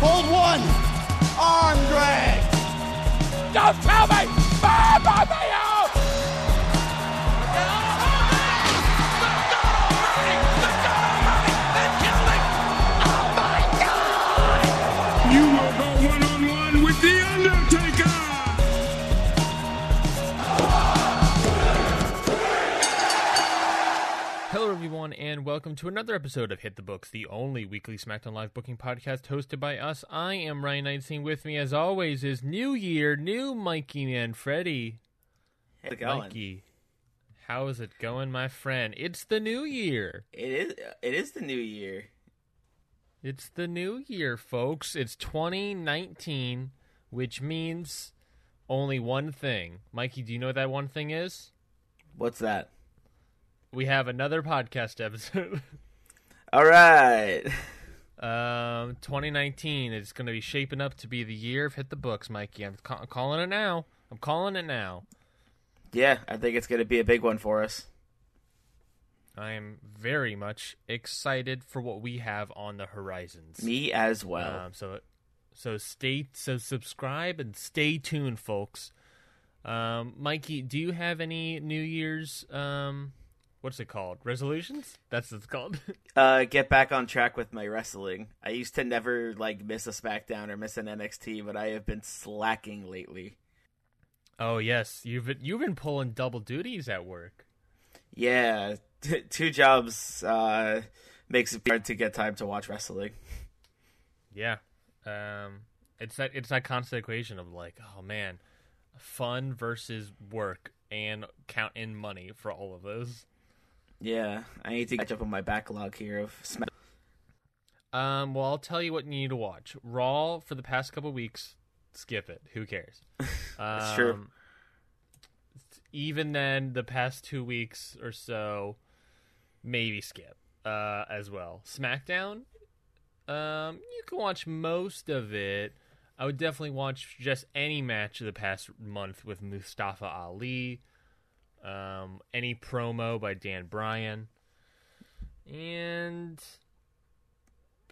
Hold one, arm drag. Don't tell me, and welcome to another episode of Hit the Books, the only weekly SmackDown Live booking podcast hosted by us. I am Ryan Einstein. With me, as always, is New Year, New Mikey Man, Freddie. How's it going? Mikey, how is it going, my friend? It's the New Year. It is the New Year. It's the New Year, folks. It's 2019, which means only one thing. Mikey, do you know what that one thing is? What's that? We have another podcast episode. All right. 2019 is going to be shaping up to be the year of Hit the Books, Mikey. I'm calling it now. I'm calling it now. Yeah, I think it's going to be a big one for us. I am very much excited for what we have on the horizons. Me as well. So subscribe and stay tuned, folks. Mikey, do you have any New Year's what's it called? Resolutions? That's what it's called. Get back on track with my wrestling. I used to never miss a SmackDown or miss an NXT, but I have been slacking lately. Oh yes, you've been pulling double duties at work. Yeah, two jobs makes it hard to get time to watch wrestling. Yeah, it's that constant equation of oh man, fun versus work and count in money for all of those. Yeah, I need to catch up on my backlog here of SmackDown. Well, I'll tell you what you need to watch. Raw, for the past couple weeks, skip it. Who cares? It's true. Even then, the past 2 weeks or so, maybe skip as well. SmackDown, you can watch most of it. I would definitely watch just any match of the past month with Mustafa Ali. Any promo by Dan Bryan, and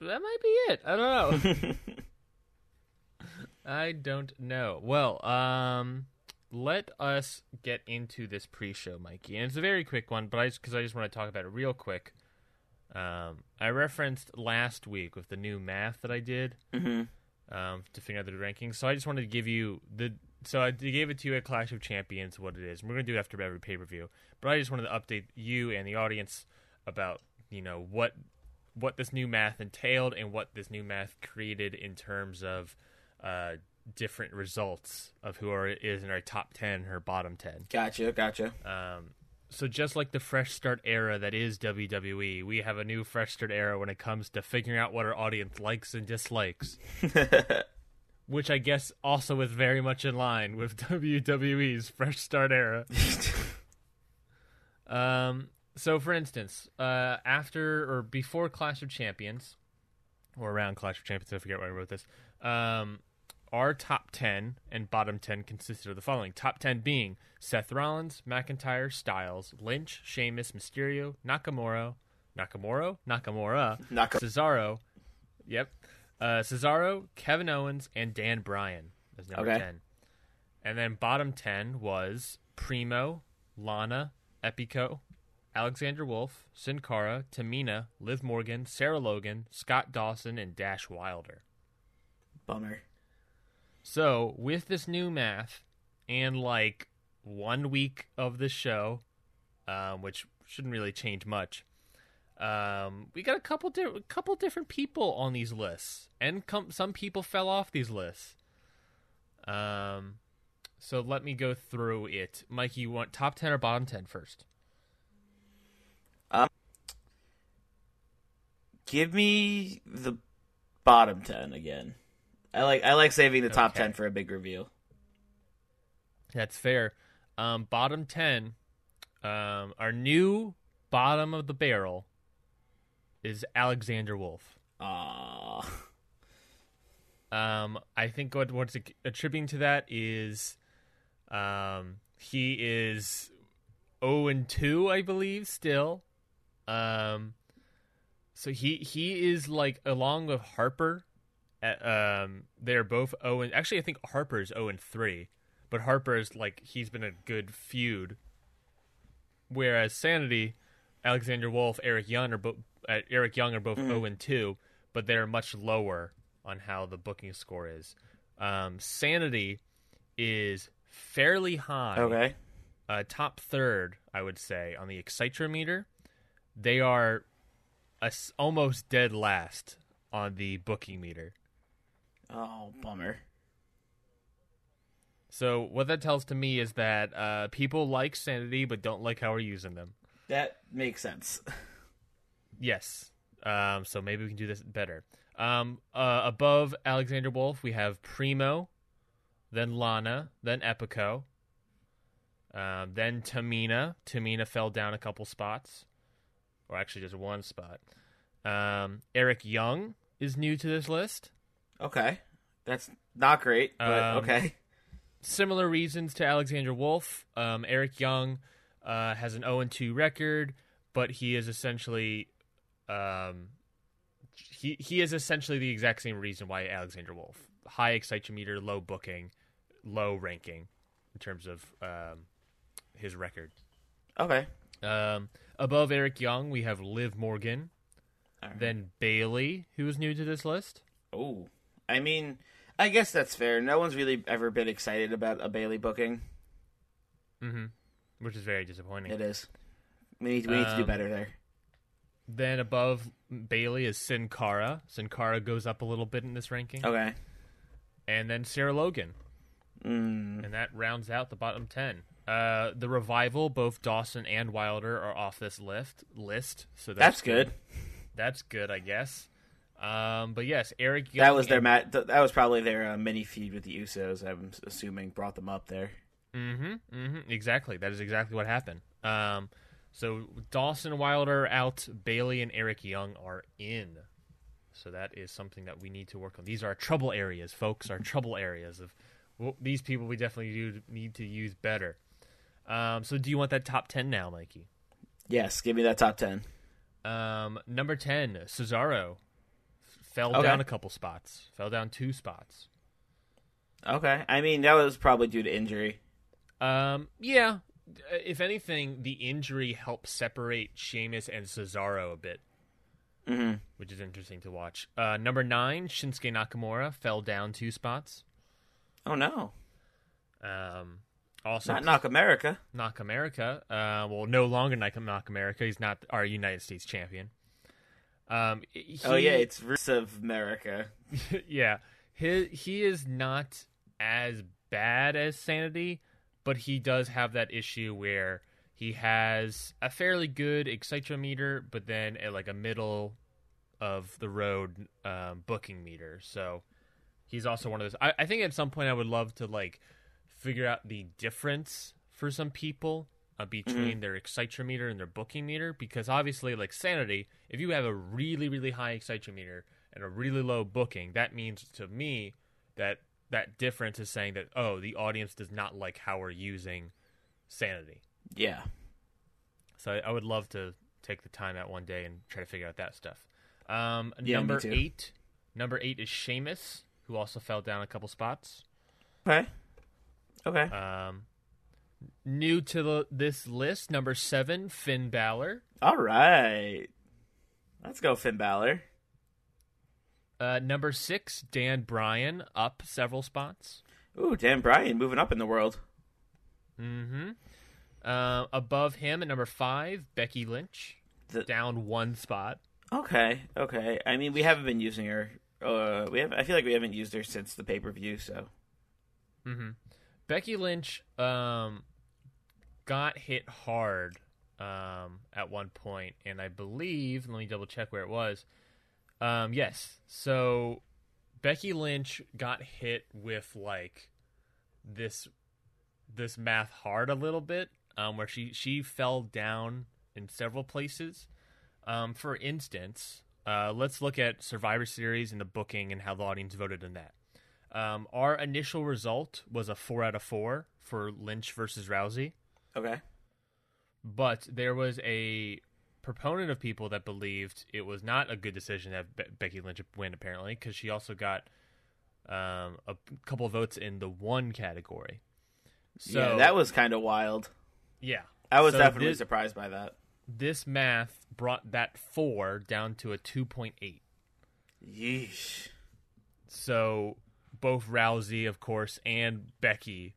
that might be it. I don't know. I don't know. Well, let us get into this pre-show, Mikey, and it's a very quick one, but because I just want to talk about it real quick. I referenced last week with the new math that I did to figure out the rankings, so I just wanted to give you the. So I gave it to you at Clash of Champions, what it is. We're going to do it after every pay-per-view. But I just wanted to update you and the audience about, what this new math entailed and what this new math created in terms of different results of who is in our top 10 or bottom 10. Gotcha. So just like the fresh start era that is WWE, we have a new fresh start era when it comes to figuring out what our audience likes and dislikes. Which I guess also is very much in line with WWE's Fresh Start era. So, for instance, after or before Clash of Champions, or around Clash of Champions, I forget where I wrote this, our top 10 and bottom 10 consisted of the following. Top 10 being Seth Rollins, McIntyre, Styles, Lynch, Sheamus, Mysterio, Nakamura, Cesaro, yep. Cesaro, Kevin Owens, and Dan Bryan as number 10. And then bottom 10 was Primo, Lana, Epico, Alexander Wolfe, Sin Cara, Tamina, Liv Morgan, Sarah Logan, Scott Dawson, and Dash Wilder. Bummer. So, with this new math and 1 week of the show, which shouldn't really change much, we got a couple different people on these lists, and some people fell off these lists. So let me go through it. Mike, you want top 10 or bottom 10 first? Give me the bottom 10 again. I like saving the top 10 for a big reveal. That's fair. Bottom 10, our new bottom of the barrel is Alexander Wolfe. I think what's attributing to that is he is 0-2, I believe, still. So he is like along with Harper. They're both 0. Actually, I think Harper's 0-3, but Harper is like he's been a good feud. Whereas Sanity, Alexander Wolfe, Eric Young are both 0-2, but they're much lower on how the booking score is. Sanity is fairly high. Okay. Top third, I would say, on the Excitometer. They are almost dead last on the booking meter. Oh, bummer. So what that tells to me is that people like Sanity but don't like how we're using them. That makes sense. Yes. So maybe we can do this better. Above Alexander Wolfe, we have Primo, then Lana, then Epico, then Tamina. Tamina fell down a couple spots, or actually just one spot. Eric Young is new to this list. Okay. That's not great, but okay. Similar reasons to Alexander Wolfe. Eric Young has an 0-2 record, but he is essentially... He is essentially the exact same reason why Alexander Wolfe. High excitometer, low booking, low ranking in terms of his record. Okay. Above Eric Young, we have Liv Morgan. Right. Then Bayley, who is new to this list. Oh. I mean, I guess that's fair. No one's really ever been excited about a Bayley booking. Mm-hmm. Which is very disappointing. It is. We need to do better there. Then above Bayley is Sin Cara. Sin Cara goes up a little bit in this ranking. Okay. And then Sarah Logan. Mm. And that rounds out the bottom 10. The Revival, both Dawson and Wilder are off this list. So that's good. That's good, I guess. But yes, Eric Young. That was that was probably their mini feud with the Usos, I'm assuming, brought them up there. Mm-hmm. Exactly. That is exactly what happened. So Dawson Wilder out, Bayley and Eric Young are in. So that is something that we need to work on. These are our trouble areas, folks. Our trouble areas of these people we definitely do need to use better. So do you want that top 10 now, Mikey? Yes, give me that top 10. Number 10, Cesaro. Fell down a couple spots. Fell down 2 spots. Okay. I mean, that was probably due to injury. Yeah. If anything, the injury helped separate Sheamus and Cesaro a bit, which is interesting to watch. Number 9, Shinsuke Nakamura fell down 2 spots. Oh no! Also, not Knock America. Knock America. Well, no longer Knock America. He's not our United States champion. It's Rusev America. Yeah, he is not as bad as Sanity. But he does have that issue where he has a fairly good excitometer, but then a middle of the road booking meter. So he's also one of those. I think at some point I would love to figure out the difference for some people between their excitometer and their booking meter, because obviously Sanity, if you have a really, really high excitometer and a really low booking, that means to me that. That difference is saying that, the audience does not like how we're using Sanity. Yeah. So I would love to take the time out one day and try to figure out that stuff. Number eight is Sheamus, who also fell down a couple spots. Okay. New to this list, number 7, Finn Balor. All right. Let's go, Finn Balor. Number 6, Dan Bryan, up several spots. Ooh, Dan Bryan moving up in the world. Mm-hmm. Above him at number 5, Becky Lynch, down 1 spot. Okay. I mean, we haven't been using her. I feel like we haven't used her since the pay-per-view, so. Mm-hmm. Becky Lynch got hit hard at one point, and I believe, let me double-check where it was, yes. So Becky Lynch got hit with this math hard a little bit, where she fell down in several places. For instance, let's look at Survivor Series and the booking and how the audience voted in that. Our initial result was a 4 out of 4 for Lynch versus Rousey. Okay. But there was a proponent of people that believed it was not a good decision to have Becky Lynch win, apparently, because she also got a couple of votes in the one category. So yeah, that was kind of wild. Yeah. I was definitely surprised by that. This math brought that 4 down to a 2.8. Yeesh. So both Rousey, of course, and Becky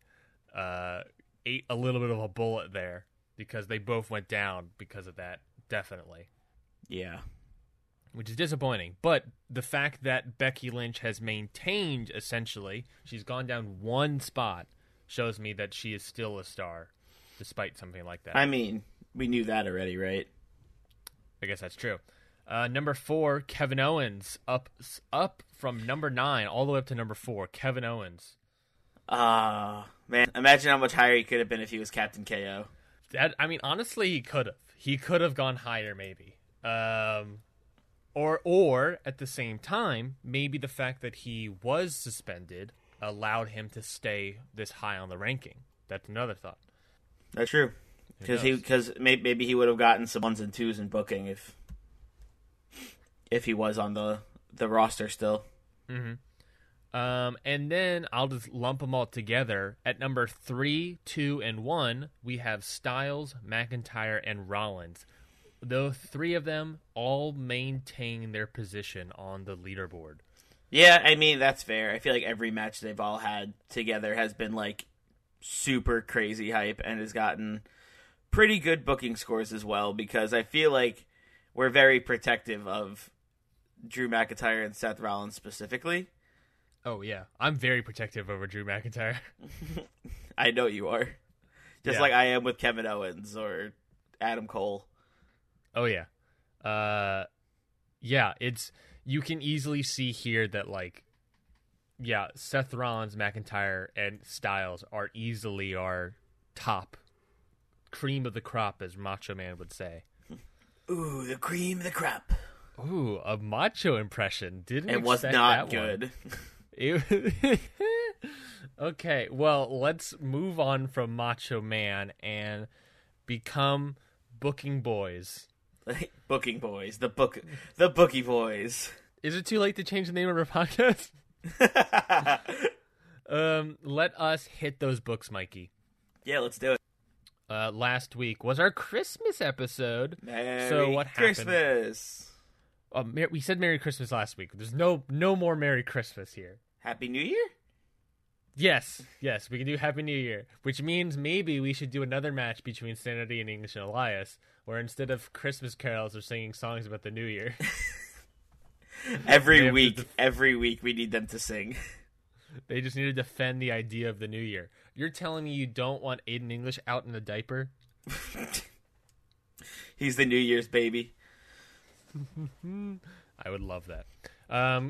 ate a little bit of a bullet there, because they both went down because of that, definitely. Yeah. Which is disappointing. But the fact that Becky Lynch has maintained, essentially, she's gone down one spot, shows me that she is still a star, despite something like that. I mean, we knew that already, right? I guess that's true. Number 4, Kevin Owens. Up from number 9 all the way up to number 4, Kevin Owens. Man, imagine how much higher he could have been if he was Captain KO. That, I mean, honestly, he could have. He could have gone higher, maybe. Or at the same time, maybe the fact that he was suspended allowed him to stay this high on the ranking. That's another thought. That's true. Because maybe he would have gotten some 1s and 2s in booking if he was on the roster still. Mm-hmm. And then I'll just lump them all together. At number 3, 2, and 1, we have Styles, McIntyre, and Rollins. Though 3 of them all maintain their position on the leaderboard. Yeah, I mean, that's fair. I feel like every match they've all had together has been, like, super crazy hype and has gotten pretty good booking scores as well, because I feel like we're very protective of Drew McIntyre and Seth Rollins specifically. Oh, yeah. I'm very protective over Drew McIntyre. I know you are. Like I am with Kevin Owens or Adam Cole. Oh, yeah. You can easily see here that, like, yeah, Seth Rollins, McIntyre, and Styles are easily our top cream of the crop, as Macho Man would say. Ooh, the cream of the crop. Ooh, a macho impression. It was not good. Okay, well, let's move on from Macho Man and become Booking Boys. Booking Boys, the Bookie Boys. Is it too late to change the name of our podcast? Let us hit those books, Mikey. Yeah, let's do it. Last week was our Christmas episode. Merry Christmas. We said Merry Christmas last week. There's no more Merry Christmas here. Happy New Year? Yes, we can do Happy New Year, which means maybe we should do another match between Sanity and English and Elias, where instead of Christmas carols, they're singing songs about the New Year. every week we need them to sing. They just need to defend the idea of the New Year. You're telling me you don't want Aiden English out in a diaper? He's the New Year's baby. I would love that.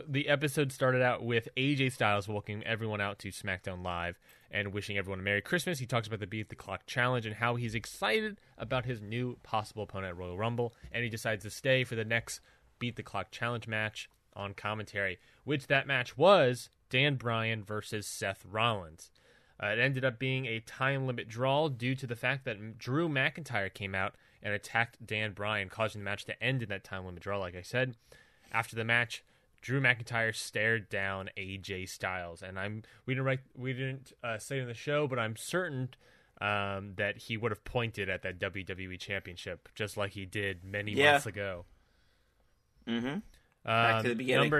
The episode started out with AJ Styles walking everyone out to SmackDown Live and wishing everyone a Merry Christmas. He talks about the Beat the Clock Challenge and how he's excited about his new possible opponent at Royal Rumble, and he decides to stay for the next Beat the Clock Challenge match on commentary, which that match was Dan Bryan versus Seth Rollins. It ended up being a time limit draw due to the fact that Drew McIntyre came out and attacked Dan Bryan, causing the match to end in that time limit draw, like I said. After the match, Drew McIntyre stared down AJ Styles, and we didn't say it in the show, but I'm certain that he would have pointed at that WWE Championship, just like he did many months ago. Mm-hmm. Back to the beginning.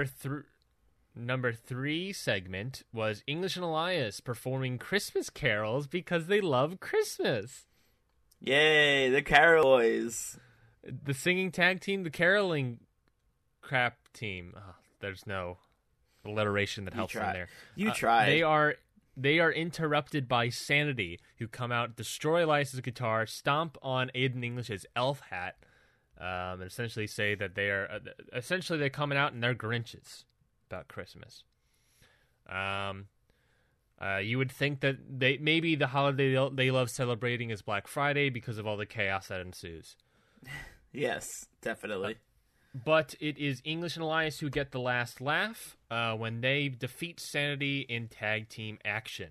Number 3 segment was English and Elias performing Christmas carols because they love Christmas. Yay, the Carol Boys. The singing tag team, the caroling crap team. Oh, there's no alliteration that helps in there. You try. They are interrupted by Sanity, who come out, destroy Elias' guitar, stomp on Aiden English's elf hat, and essentially say that they're coming out and they're Grinches about Christmas. You would think that maybe the holiday they love celebrating is Black Friday because of all the chaos that ensues. Yes, definitely. But it is English and Elias who get the last laugh when they defeat Sanity in tag team action.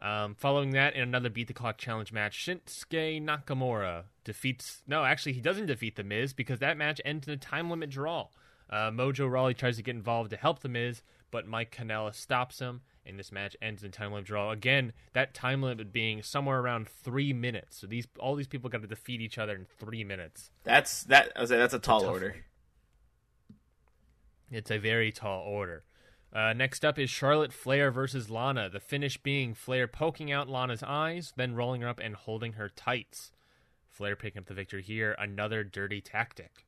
Following that, in another Beat the Clock Challenge match, Shinsuke Nakamura defeats... No, actually, he doesn't defeat The Miz, because that match ends in a time limit draw. Mojo Rawley tries to get involved to help The Miz, but Mike Kanellis stops him, and this match ends in a time limit draw. Again, that time limit being somewhere around 3 minutes. So all these people got to defeat each other in 3 minutes. That's a tall order. It's a very tall order. Next up is Charlotte Flair versus Lana, the finish being Flair poking out Lana's eyes, then rolling her up and holding her tights. Flair picking up the victory here, another dirty tactic.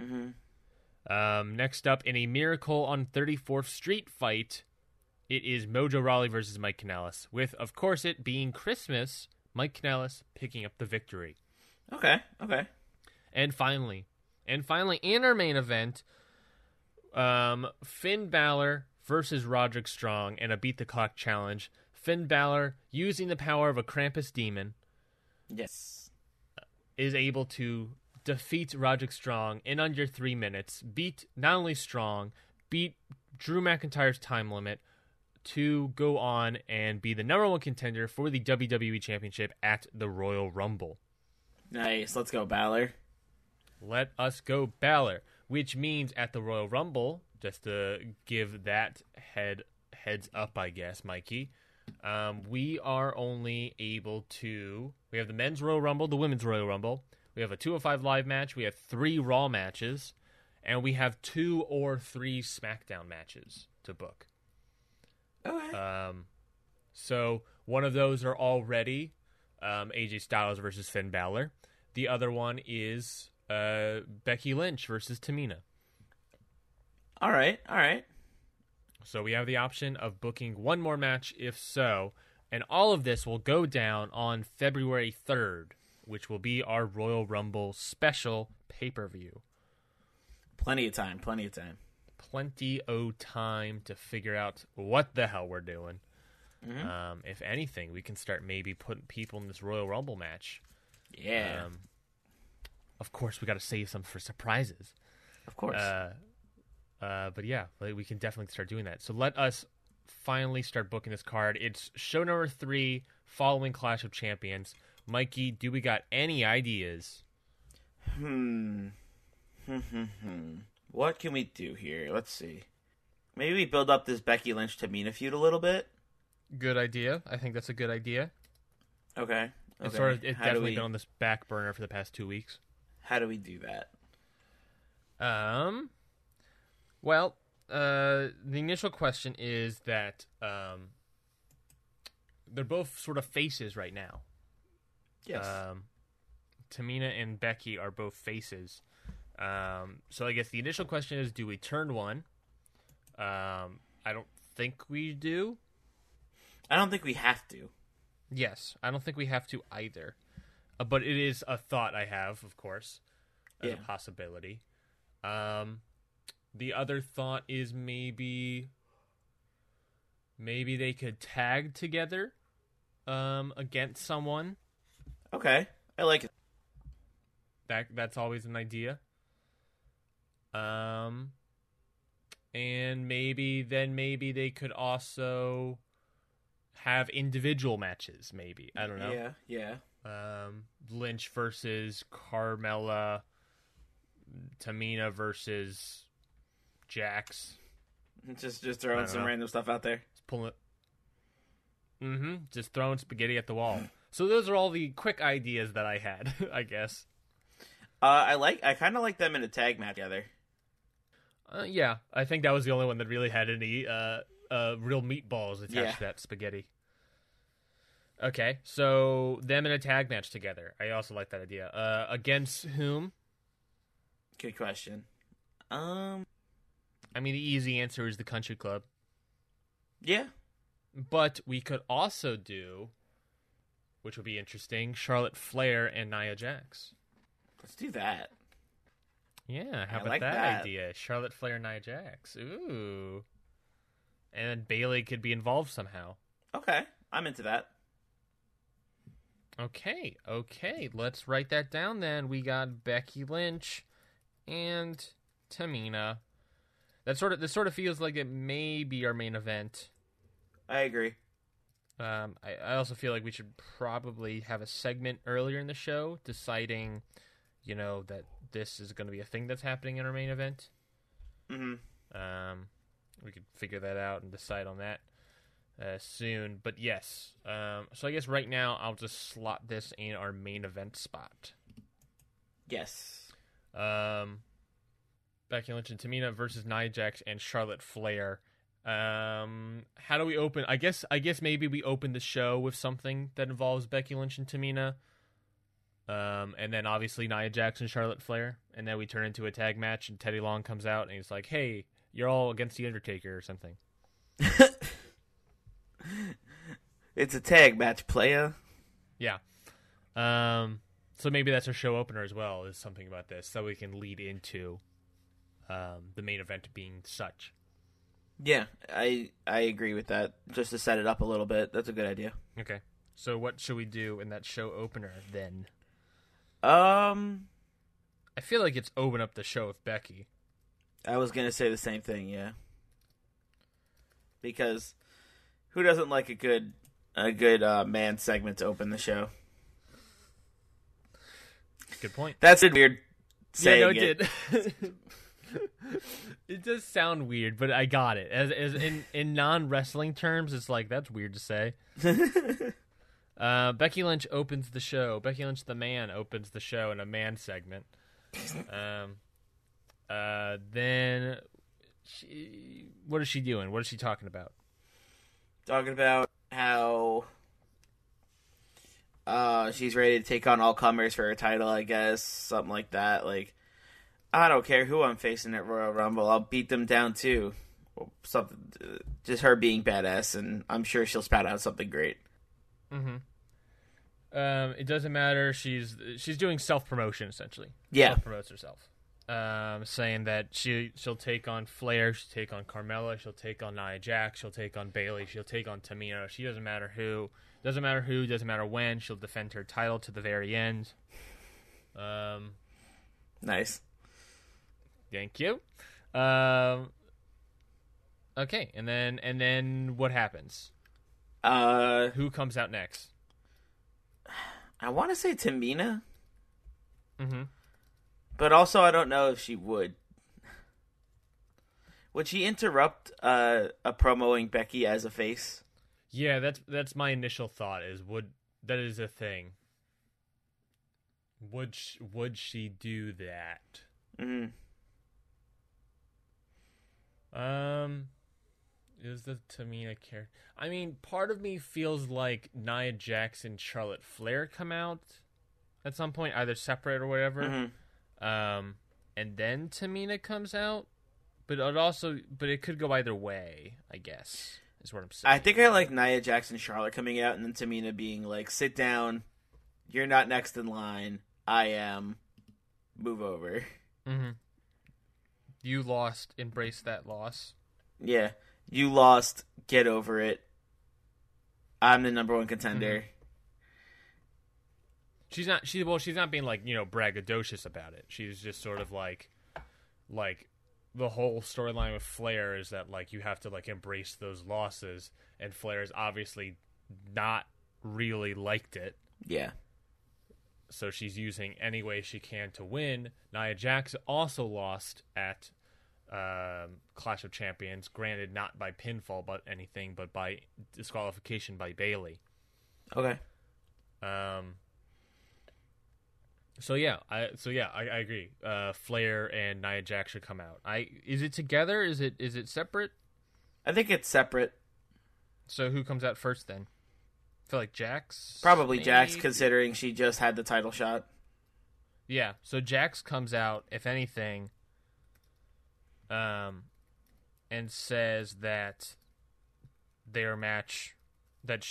Mm-hmm. Next up, in a Miracle on 34th Street fight, it is Mojo Rawley versus Mike Kanellis, with, of course, it being Christmas, Mike Kanellis picking up the victory. Okay. And finally, in our main event... Finn Balor versus Roderick Strong in a Beat the Clock Challenge. Finn Balor, using the power of a Krampus demon, yes, is able to defeat Roderick Strong in under 3 minutes, beat not only Strong, beat Drew McIntyre's time limit to go on and be the number one contender for the WWE Championship at the Royal Rumble. Nice. Let's go, Balor. Let us go, Balor. Which means at the Royal Rumble, just to give that heads up, I guess, Mikey, we are only able to... We have the Men's Royal Rumble, the Women's Royal Rumble. We have a 205 Live match. We have 3 Raw matches. And we have 2 or 3 SmackDown matches to book. Okay. So one of those are already AJ Styles versus Finn Balor. The other one is... Becky Lynch versus Tamina. All right. So we have the option of booking one more match, if so, and all of this will go down on February 3rd, which will be our Royal Rumble special pay-per-view. Plenty of time. Plenty of time to figure out what the hell we're doing. Mm-hmm. If anything, we can start maybe putting people in this Royal Rumble match. Yeah. Of course, we got to save some for surprises. Of course. But yeah, we can definitely start doing that. So let us finally start booking this card. It's show number 3 following Clash of Champions. Mikey, do we got any ideas? What can we do here? Let's see. Maybe we build up this Becky Lynch-Tamina feud a little bit. Good idea. I think that's a good idea. Okay. It's sort of, it's definitely been on this back burner for the past 2 weeks. How do we do that? The initial question is that they're both sort of faces right now. Yes. Tamina and Becky are both faces. So I guess the initial question is, do we turn one? I don't think we do. I don't think we have to. Yes, I don't think we have to either. But it is a thought I have, of course, as a possibility. The other thought is maybe they could tag together against someone. Okay, I like it. That's always an idea. And maybe they could also have individual matches. Maybe, I don't know. Yeah. Lynch versus Carmella, Tamina versus Jax. Just throwing some random stuff out there. Just pulling it. Mm-hmm. Just throwing spaghetti at the wall. So those are all the quick ideas that I had, I guess. I kind of like them in a tag match together. Yeah, I think that was the only one that really had any real meatballs attached to that spaghetti. Okay, so them in a tag match together. I also like that idea. Against whom? Good question. I mean, the easy answer is the Country Club. Yeah. But we could also do, which would be interesting, Charlotte Flair and Nia Jax. Let's do that. Yeah, how about like that idea? Charlotte Flair and Nia Jax. Ooh. And Bayley could be involved somehow. Okay, I'm into that. Okay, let's write that down then. We got Becky Lynch and Tamina. That sort of feels like it may be our main event. I agree. I also feel like we should probably have a segment earlier in the show deciding, you know, that this is going to be a thing that's happening in our main event. Mm-hmm. We could figure that out and decide on that soon. But yes, so I guess right now I'll just slot this in our main event spot. Yes. Becky Lynch and Tamina versus Nia Jax and Charlotte Flair. How do we open? I guess maybe we open the show with something that involves Becky Lynch and Tamina. And then obviously Nia Jax and Charlotte Flair, and then we turn into a tag match and Teddy Long comes out and he's like, "Hey, you're all against The Undertaker" or something. It's a tag match, playa. Yeah. So maybe that's our show opener as well, is something about this that we can lead into the main event being such. Yeah, I agree with that. Just to set it up a little bit, that's a good idea. Okay. So what should we do in that show opener then? I feel like it's open up the show with Becky. I was going to say the same thing, yeah. Because who doesn't like a good man segment to open the show? Good point. That's a weird saying. Yeah, no, it did. It does sound weird, but I got it. As in non-wrestling terms, it's like, that's weird to say. Becky Lynch opens the show. Becky Lynch, the man, opens the show in a man segment. Then, what is she doing? What is she talking about? Talking about how she's ready to take on all comers for her title, I guess. Something like that. Like, I don't care who I'm facing at Royal Rumble. I'll beat them down, too. Something, just her being badass, and I'm sure she'll spout out something great. Mm-hmm. It doesn't matter. She's doing self-promotion, essentially. Yeah. Self-promotes herself. Saying that she'll take on Flair, she'll take on Carmella, she'll take on Nia Jax, she'll take on Bayley, she'll take on Tamina. She doesn't matter who. Doesn't matter who, doesn't matter when. She'll defend her title to the very end. Nice. Thank you. Okay, and then what happens? Who comes out next? I want to say Tamina. Mm-hmm. But also, I don't know if she would. Would she interrupt a promoing Becky as a face? Yeah, that's my initial thought. That is a thing. Would she do that? Mm-hmm. Is the Tamina character? I mean, part of me feels like Nia Jax and Charlotte Flair come out at some point, either separate or whatever. Mm-hmm. And then Tamina comes out, but it could go either way, I guess, is what I'm saying. I think I like Nia Jax and Charlotte coming out, and then Tamina being like, "Sit down, you're not next in line. I am. Move over." Mm-hmm. You lost. Embrace that loss. Yeah. You lost. Get over it. I'm the number one contender. Mm-hmm. She's not being like, braggadocious about it. She's just sort of like the whole storyline with Flair is that like you have to like embrace those losses, and Flair is obviously not really liked it. Yeah. So she's using any way she can to win. Nia Jax also lost at Clash of Champions, granted not by pinfall but anything, but by disqualification by Bayley. Okay. I agree. Flair and Nia Jax should come out. Is it together? Is it separate? I think it's separate. So who comes out first then? I feel like Jax. Probably maybe? Jax, considering she just had the title shot. Yeah, so Jax comes out, if anything, and says that their match, that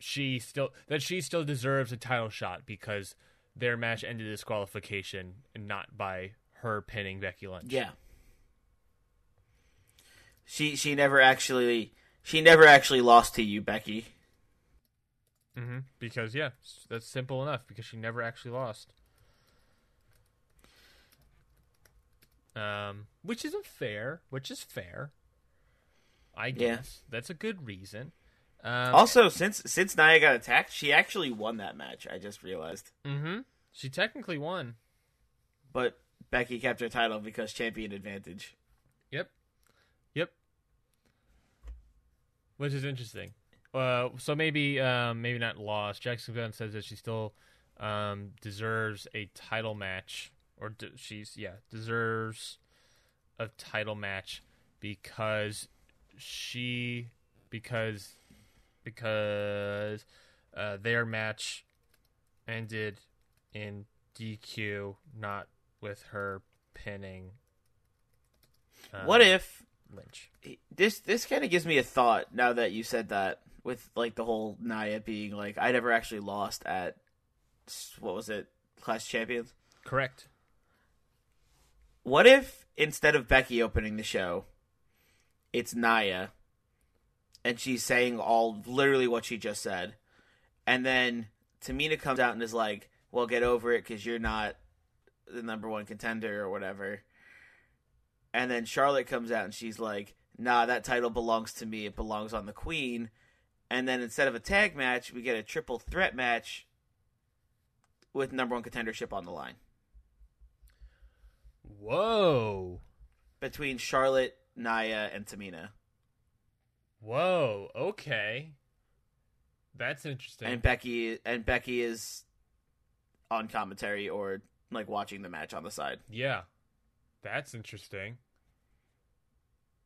she still deserves a title shot because their match ended disqualification and not by her pinning Becky Lynch. Yeah. She never actually lost to you, Becky. Mm-hmm. Because, yeah, that's simple enough because she never actually lost. Which isn't fair, which is fair. I guess that's a good reason. Also, since Nia got attacked, she actually won that match. I just realized. Mm-hmm. She technically won, but Becky kept her title because champion advantage. Yep. Which is interesting. So maybe not lost. Jackson Gunn says that she still deserves a title match, or deserves a title match because she because their match ended in DQ, not with her pinning. What if Lynch? This kind of gives me a thought now that you said that, with like the whole Nia being like, I never actually lost at what was it, Clash of Champions? Correct. What if instead of Becky opening the show, it's Nia, and she's saying all literally what she just said, and then Tamina comes out and is like, well, get over it because you're not the number one contender or whatever. And then Charlotte comes out and she's like, nah, that title belongs to me. It belongs on the queen. And then instead of a tag match, we get a triple threat match with number one contendership on the line. Whoa. Between Charlotte, Nia, and Tamina. Whoa. Okay. That's interesting. And Becky is on commentary or like watching the match on the side. Yeah. That's interesting.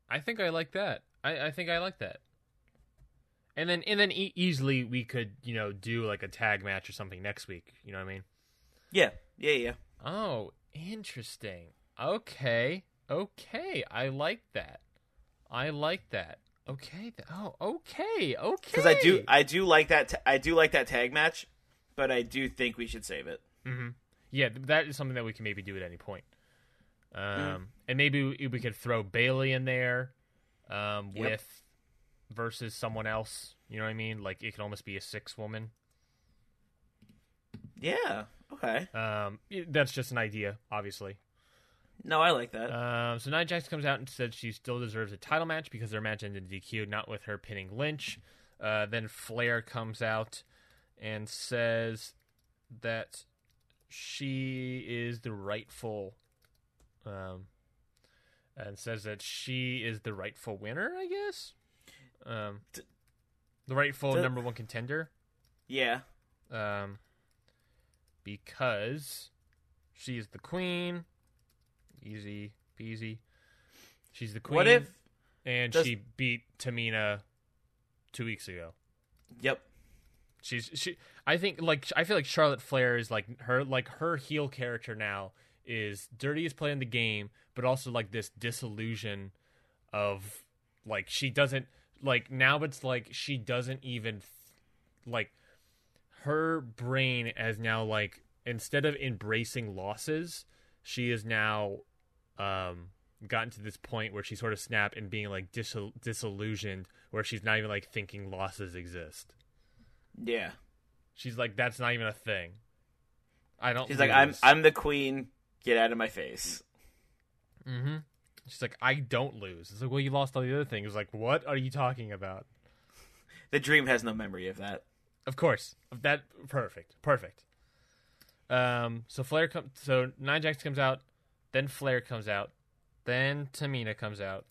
I think I like that. I think I like that. And then easily we could, do like a tag match or something next week. You know what I mean? Yeah. Oh, interesting. Okay. I like that. Okay. Okay. Because I do like that. I do like that tag match, but I do think we should save it. Mm-hmm. Yeah, that is something that we can maybe do at any point. And maybe we could throw Bayley in there, with versus someone else. You know what I mean? Like it can almost be a 6-woman. Yeah. Okay. That's just an idea, obviously. No, I like that. So Nia Jax comes out and said she still deserves a title match because their match ended in DQ, not with her pinning Lynch. Then Flair comes out and says that she is the rightful. And says that she is the rightful winner, I guess. The rightful number one contender. Yeah. Because she is the queen. Easy peasy. She's the queen. What if? And she beat Tamina 2 weeks ago. Yep. She. I think I feel like Charlotte Flair is her heel character now. Is dirtiest play in the game, but also like this disillusion of like she doesn't like now it's like she doesn't even like her brain as now like instead of embracing losses, she is now gotten to this point where she sort of snapped and being like disillusioned where she's not even like thinking losses exist. Yeah, she's like that's not even a thing. I don't. She's lose. Like I'm the queen. Get out of my face. Mm-hmm. She's like, I don't lose. It's like, well, you lost all the other things. It's like, what are you talking about? The dream has no memory of that. Of course. That perfect. So Nia Jax comes out, then Flair comes out, then Tamina comes out.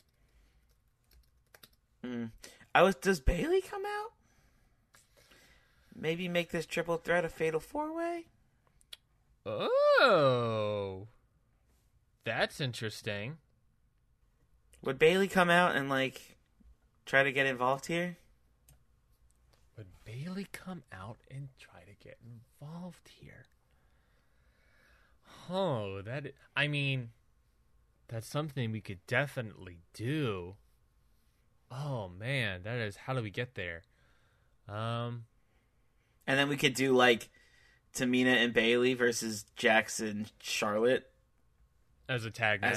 Does Bayley come out? Maybe make this triple threat a fatal 4-way? Oh, that's interesting. Would Bayley come out and like try to get involved here? Oh, that's something we could definitely do. Oh man, that is. How do we get there? And then we could do like. Tamina and Bayley versus Jackson Charlotte as a tag match.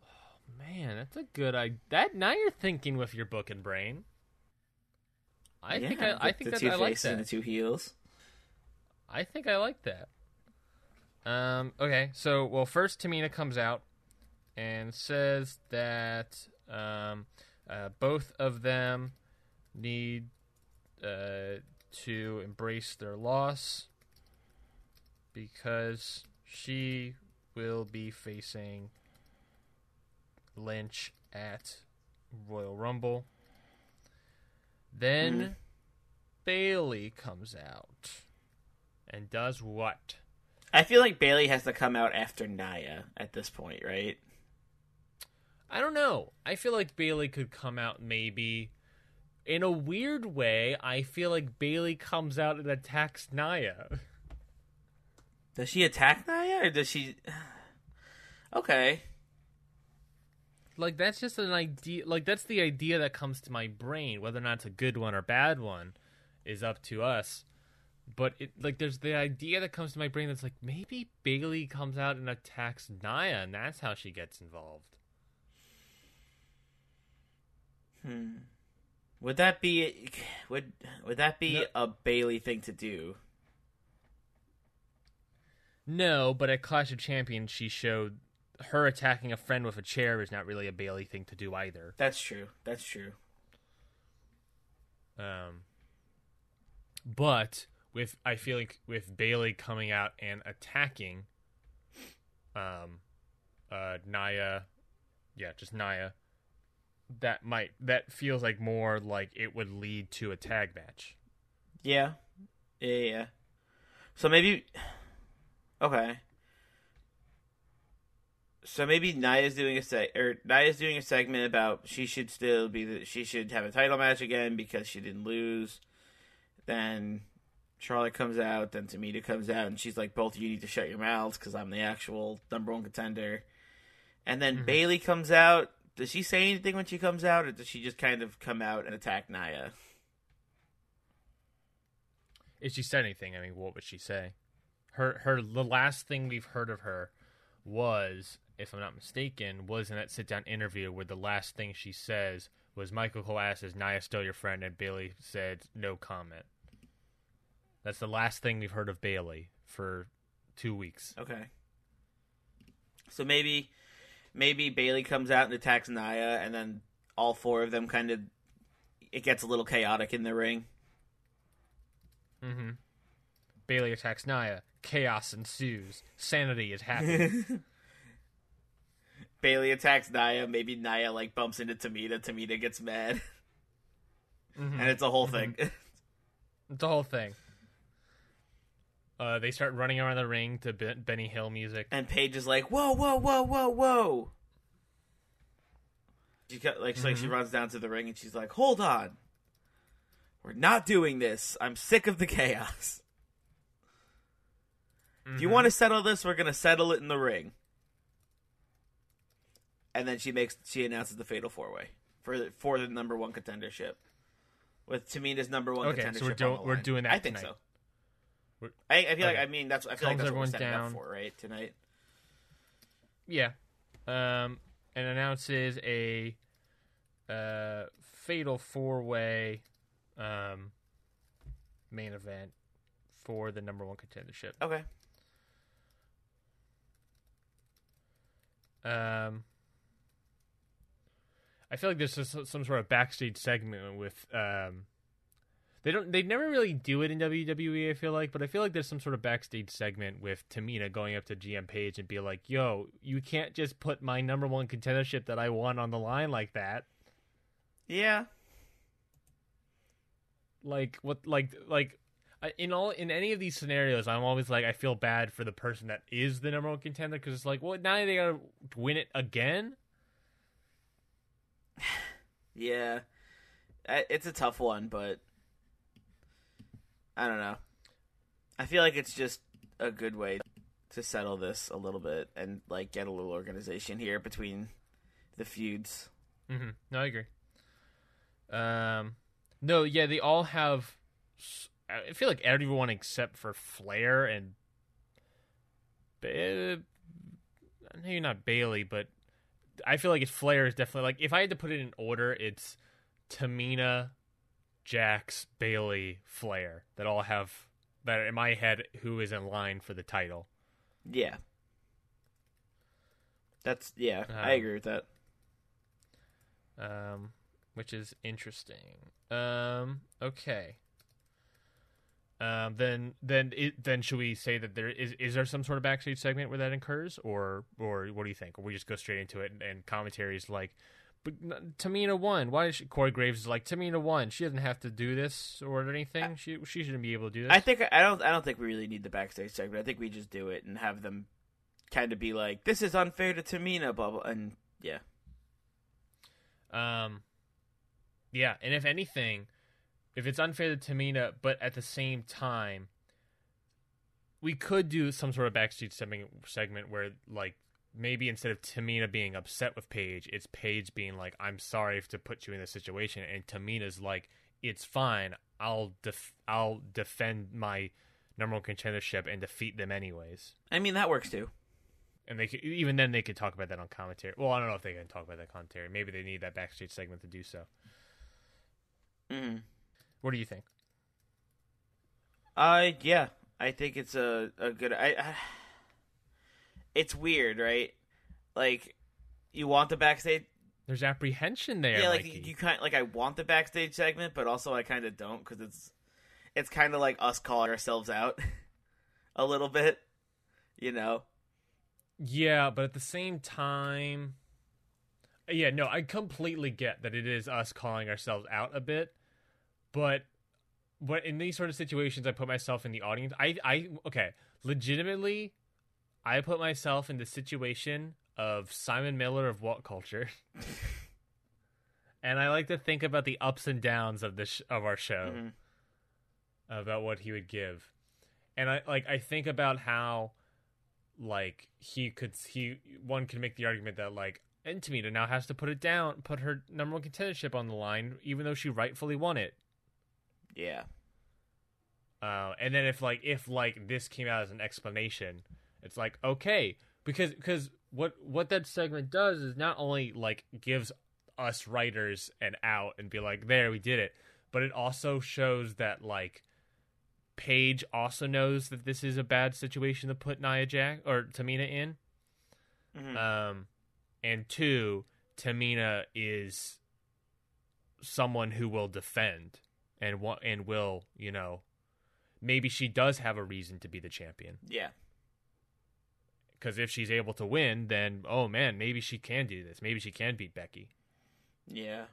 Oh man, that's a good idea. Now you're thinking with your book and brain. I think I like that. And the two heels. I think I like that. Okay, so, well, first Tamina comes out and says that both of them need to embrace their loss because she will be facing Lynch at Royal Rumble. Then Bayley comes out and does what? I feel like Bayley has to come out after Nia at this point, right? I don't know. I feel like Bayley could come out maybe. In a weird way, I feel like Bayley comes out and attacks Nia. Does she attack Nia, or does she... Okay. Like, that's just an idea... Like, that's the idea that comes to my brain. Whether or not it's a good one or bad one is up to us. But, there's the idea that comes to my brain that's like, maybe Bayley comes out and attacks Nia, and that's how she gets involved. Would that be... Would that be a Bayley thing to do? No, but at Clash of Champions, she showed... Her attacking a friend with a chair is not really a Bayley thing to do either. That's true. But I feel like with Bayley coming out and attacking, Nia, just Nia. That feels like more like it would lead to a tag match. Yeah. So maybe. Okay. So maybe Nia's doing a segment about she should have a title match again because she didn't lose. Then Charlotte comes out, then Tamina comes out, and she's like, both of you need to shut your mouths because I'm the actual number one contender. And then Bayley comes out. Does she say anything when she comes out, or does she just kind of come out and attack Nia? If she said anything, I mean, what would she say? The last thing we've heard of her was... if I'm not mistaken, was in that sit-down interview where the last thing she says was Michael Cole asks, Nia still your friend? And Bayley said, no comment. That's the last thing we've heard of Bayley for 2 weeks. Okay. So maybe Bayley comes out and attacks Nia, and then all four of them it gets a little chaotic in the ring. Mm-hmm. Bayley attacks Nia. Chaos ensues. Sanity is happening. Bayley attacks Nia. Maybe Nia bumps into Tamina. Tamina gets mad, and it's a whole thing. It's a whole thing. They start running around the ring to Benny Hill music, and Paige is like, "Whoa, whoa, whoa, whoa, whoa!" She she runs down to the ring and she's like, "Hold on, we're not doing this. I'm sick of the chaos. Mm-hmm. If you want to settle this, we're gonna settle it in the ring." And then she announces the Fatal 4-Way for the number one contendership, with Tamina's number one contendership. So we're doing that. I think tonight. So. I feel like that's what we're setting up for right tonight. Yeah, and announces a Fatal 4-Way main event for the number one contendership. Okay. I feel like there's some sort of backstage segment with they never really do it in WWE, I feel like, but I feel like there's some sort of backstage segment with Tamina going up to GM Paige and be like, yo, you can't just put my number one contendership that I won on the line like that. Yeah. In any of these scenarios, I'm always like, I feel bad for the person that is the number one contender because it's like, well, now they gotta win it again. Yeah, it's a tough one, but I don't know. I feel like it's just a good way to settle this a little bit and get a little organization here between the feuds. Mm-hmm. No, I agree. No, yeah, they all have. I feel like everyone except for Flair and maybe not Bayley, but. I feel like Flair is definitely if I had to put it in order, it's Tamina, Jax, Bayley, Flair, that all have, that in my head, who is in line for the title. Yeah. That's, yeah, I agree with that. Which is interesting. Okay. Then should we say that there is there some sort of backstage segment where that occurs, or what do you think? Or we just go straight into it and commentary is like, but Tamina won. Why is she? Corey Graves is like, Tamina won. She doesn't have to do this or anything. She shouldn't be able to do this. I don't think we really need the backstage segment. I think we just do it and have them kind of be like, this is unfair to Tamina, blah blah, and yeah. Yeah, and if anything, if it's unfair to Tamina, but at the same time, we could do some sort of backstage segment where, like, maybe instead of Tamina being upset with Paige, it's Paige being like, I'm sorry to put you in this situation, and Tamina's like, it's fine, I'll defend my number one contendership and defeat them anyways. I mean, that works too. And they could, even then, they could talk about that on commentary. Well, I don't know if they can talk about that commentary. Maybe they need that backstage segment to do so. Mm-hmm. What do you think? Yeah, I think it's a good. It's weird, right? Like, you want the backstage. There's apprehension there. Yeah, like Mikey. You kind of, like, I want the backstage segment, but also I kind of don't, because it's kind of like us calling ourselves out a little bit, you know. Yeah, but at the same time, yeah, no, I completely get that it is us calling ourselves out a bit. But in these sort of situations, I put myself in the audience. Okay, legitimately, I put myself in the situation of Simon Miller of What Culture, and I like to think about the ups and downs of our show, mm-hmm. about what he would give, and I think about how, like, one could make the argument that, like, and Tamina now has to put her number one contendership on the line, even though she rightfully won it. Yeah. And then if this came out as an explanation, it's like, okay, because what that segment does is not only, like, gives us writers an out and be like, there, we did it, but it also shows that, like, Paige also knows that this is a bad situation to put Nia Jax or Tamina in. Mm-hmm. And two, Tamina is someone who will defend. And will, you know, maybe she does have a reason to be the champion. Yeah. Because if she's able to win, then, oh, man, maybe she can do this. Maybe she can beat Becky. Yeah.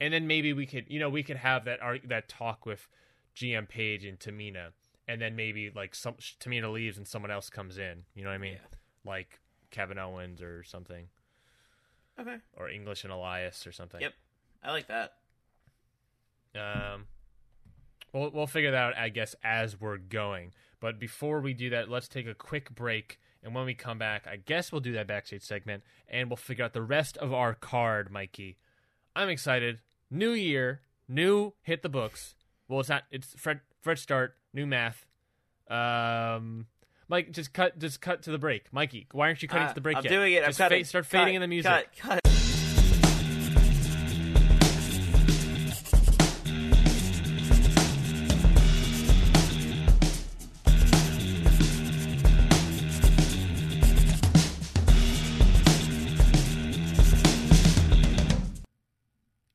And then maybe we could have that talk with GM Paige and Tamina. And then maybe, like, Tamina leaves and someone else comes in. You know what I mean? Yeah. Like Kevin Owens or something. Okay. Or English and Elias or something. Yep. I like that. We'll figure that out, I guess, as we're going. But before we do that, let's take a quick break. And when we come back, I guess we'll do that backstage segment. And we'll figure out the rest of our card, Mikey. I'm excited. New year. New Hit the Books. Well, it's not. It's fresh start. New math. Mike, just cut to the break. Mikey, why aren't you cutting to the break yet? I'm doing it. Just start fading in the music. Cut.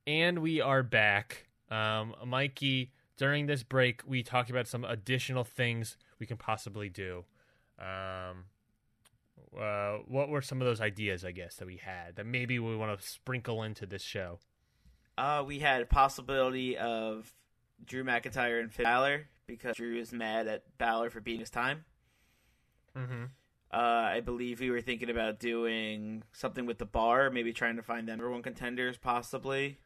And we are back. Mikey, during this break, we talked about some additional things we can possibly do. What were some of those ideas, I guess, that we had that maybe we want to sprinkle into this show? We had a possibility of Drew McIntyre and Finn Balor, because Drew is mad at Balor for beating his time. Mm-hmm. I believe we were thinking about doing something with the bar, maybe trying to find the number one contenders, possibly.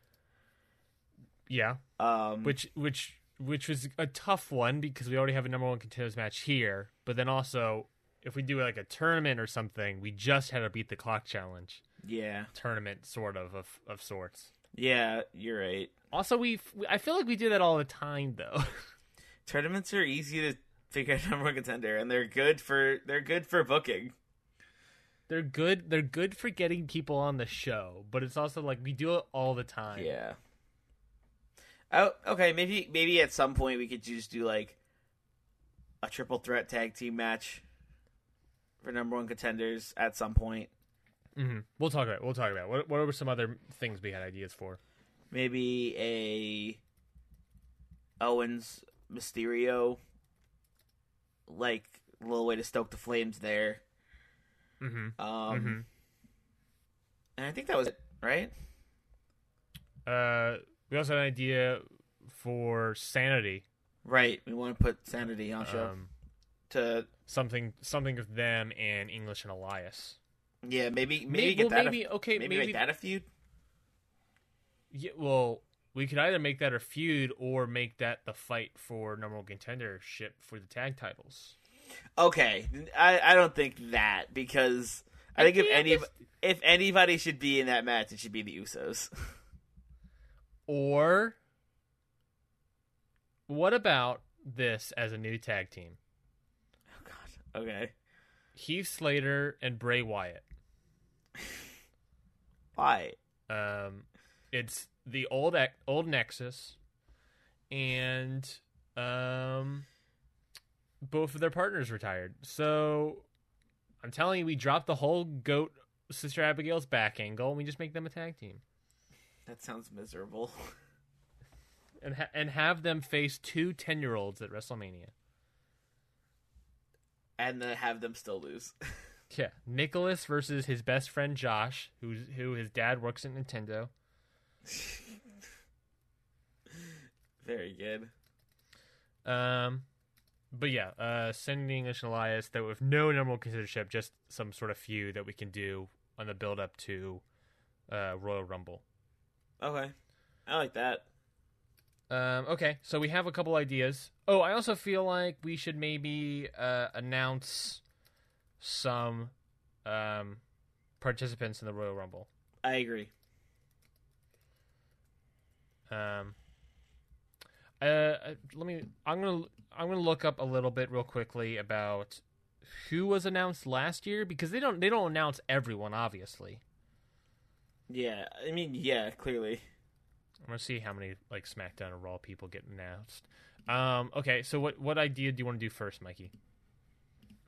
Yeah, which was a tough one, because we already have a number one contenders match here. But then also, if we do like a tournament or something, we just had a beat the clock challenge. Yeah, tournament sort of sorts. Yeah, you're right. Also, I feel like we do that all the time though. Tournaments are easy to figure out number one contender, and they're good for booking. They're good for getting people on the show, but it's also like we do it all the time. Yeah. Oh, okay, maybe at some point we could just do like a triple threat tag team match for number one contenders at some point. Mm-hmm. We'll talk about it. What were some other things we had ideas for? Maybe a Owens Mysterio, like a little way to stoke the flames there. Mm-hmm. And I think that was it, right? We also had an idea for Sanity. Right, we want to put Sanity on show to something with them and English and Elias. Yeah, maybe make that a feud. Yeah, well, we could either make that a feud or make that the fight for number one contendership for the tag titles. Okay, I don't think that because I think if anybody should be in that match, it should be the Usos. Or what about this as a new tag team? Oh God. Okay. Heath Slater and Bray Wyatt. Why? It's the old Nexus, and both of their partners retired. So I'm telling you, we dropped the whole goat Sister Abigail's back angle, and we just make them a tag team. That sounds miserable. And have them face two 10-year-olds at WrestleMania. And then have them still lose. Yeah, Nicholas versus his best friend Josh, who his dad works at Nintendo. Very good. But yeah, Sanity, English and Elias, though with no normal considership, just some sort of feud that we can do on the build up to Royal Rumble. Okay, I like that. Okay, so we have a couple ideas. Oh, I also feel like we should maybe announce some participants in the Royal Rumble. I agree. I'm gonna look up a little bit real quickly about who was announced last year because they don't announce everyone, obviously. Yeah, I mean, yeah, clearly. I'm gonna see how many like SmackDown or Raw people get announced. Okay, so what idea do you want to do first, Mikey?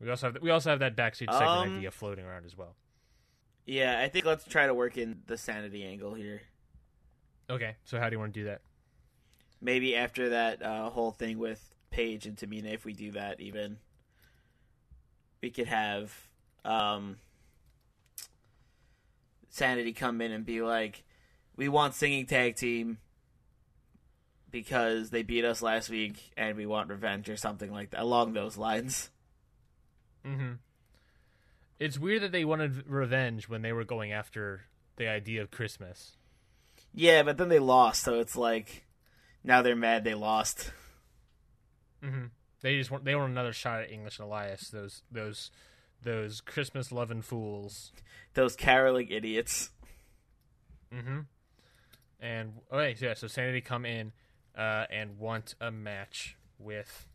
We also have that backstage segment idea floating around as well. Yeah, I think let's try to work in the Sanity angle here. Okay, so how do you want to do that? Maybe after that whole thing with Paige and Tamina, if we do that, even we could have Sanity come in and be like, "We want singing tag team because they beat us last week, and we want revenge," or something like that, along those lines. Mm-hmm. It's weird that they wanted revenge when they were going after the idea of Christmas. Yeah, but then they lost, so it's like now they're mad they lost. Mm-hmm. They want another shot at English and Elias. Those Christmas loving fools. Those caroling idiots. Mm-hmm. And okay, so yeah, so Sanity come in and want a match with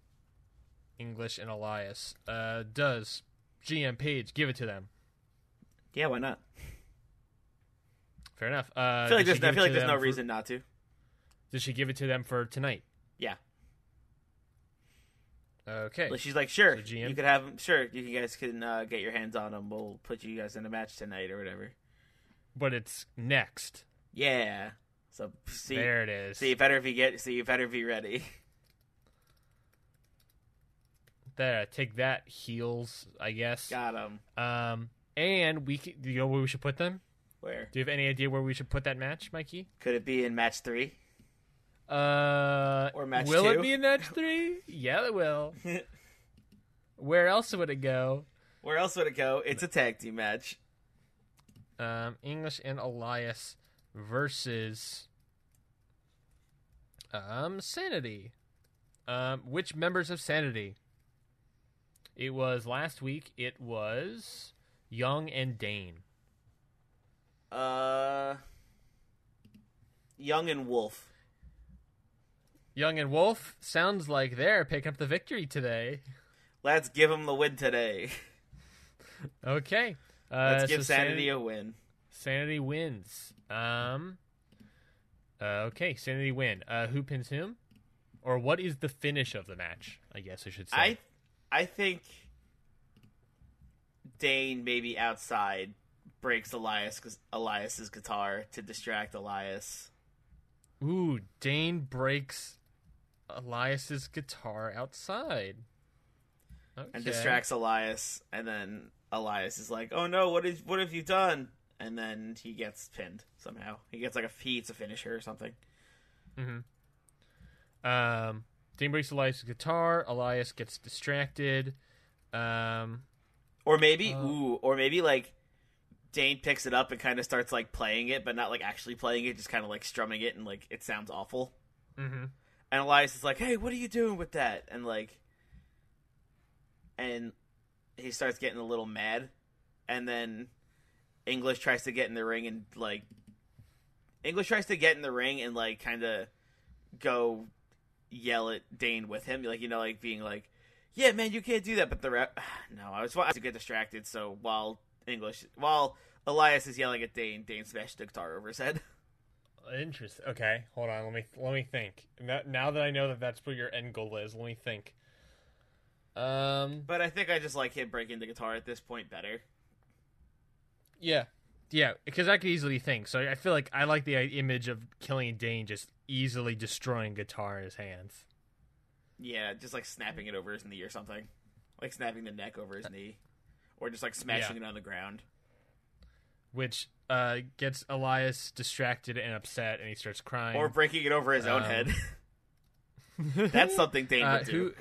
English and Elias. Does GM Paige give it to them? Yeah, why not? Fair enough. I feel like there's no reason not to. Did she give it to them for tonight? Yeah. Okay. But she's like, sure, so GM... you could have them. Sure, you guys can get your hands on them. We'll put you guys in a match tonight or whatever. But it's next. Yeah. So see, there it is. So you better be ready. There, take that, heels. I guess. Got them. And do you know where we should put them? Where? Do you have any idea where we should put that match, Mikey? Could it be in match 3? Or match 2? Will it be in match 3? Yeah, it will. Where else would it go? It's a tag team match. English and Elias versus Sanity. Which members of Sanity? It was last week. It was Young and Dane. Young and Wolfe. Young and Wolfe sounds like they're picking up the victory today. Let's give them the win today. Okay. Let's give Sanity a win. Sanity wins. Okay, Sanity win. Who pins whom? Or what is the finish of the match, I guess I should say. I think Dane maybe outside breaks Elias's guitar to distract Elias. Ooh, Dane breaks Elias's guitar outside. Okay. And distracts Elias, and then Elias is like, "Oh no, what have you done?" And then he gets pinned somehow. He gets like he hits a finisher or something. Mm-hmm. Dane breaks Elias' guitar. Elias gets distracted. Or maybe like Dane picks it up and kind of starts like playing it, but not like actually playing it, just kind of like strumming it, and like it sounds awful. Mm-hmm. And Elias is like, "Hey, what are you doing with that?" And like, and he starts getting a little mad, and then English tries to get in the ring and like kind of go yell at Dane with him, like, you know, like being like, "Yeah, man, you can't do that." But the ref, no, I was wanting to get distracted. So while Elias is yelling at Dane, Dane smashed the guitar over his head. Interesting. Okay, hold on. Let me think. Now that I know that that's what your end goal is, let me think. But I think I just like him breaking the guitar at this point better. Yeah, because I could easily think. So I feel like I like the image of Killian Dane just easily destroying guitar in his hands. Yeah, just like snapping it over his knee or something. Like snapping the neck over his knee. Or just like smashing it on the ground. Which gets Elias distracted and upset, and he starts crying. Or breaking it over his own head. That's something Dane would do.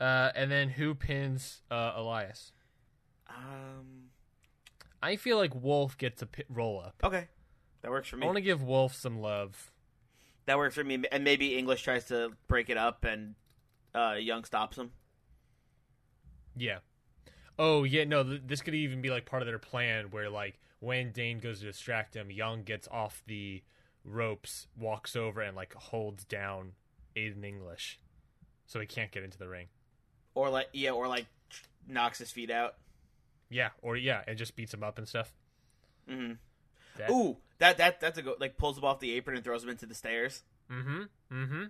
And then who pins Elias? I feel like Wolf gets a roll up. Okay, that works for me. I want to give Wolf some love. That works for me, and maybe English tries to break it up, and Young stops him. Yeah. Oh yeah, no. This could even be like part of their plan, where like when Dane goes to distract him, Young gets off the ropes, walks over, and like holds down Aiden English, so he can't get into the ring. Or like knocks his feet out. Yeah, and just beats him up and stuff. Mm-hmm. That's a go. Like pulls him off the apron and throws him into the stairs. Mm-hmm. Mm-hmm.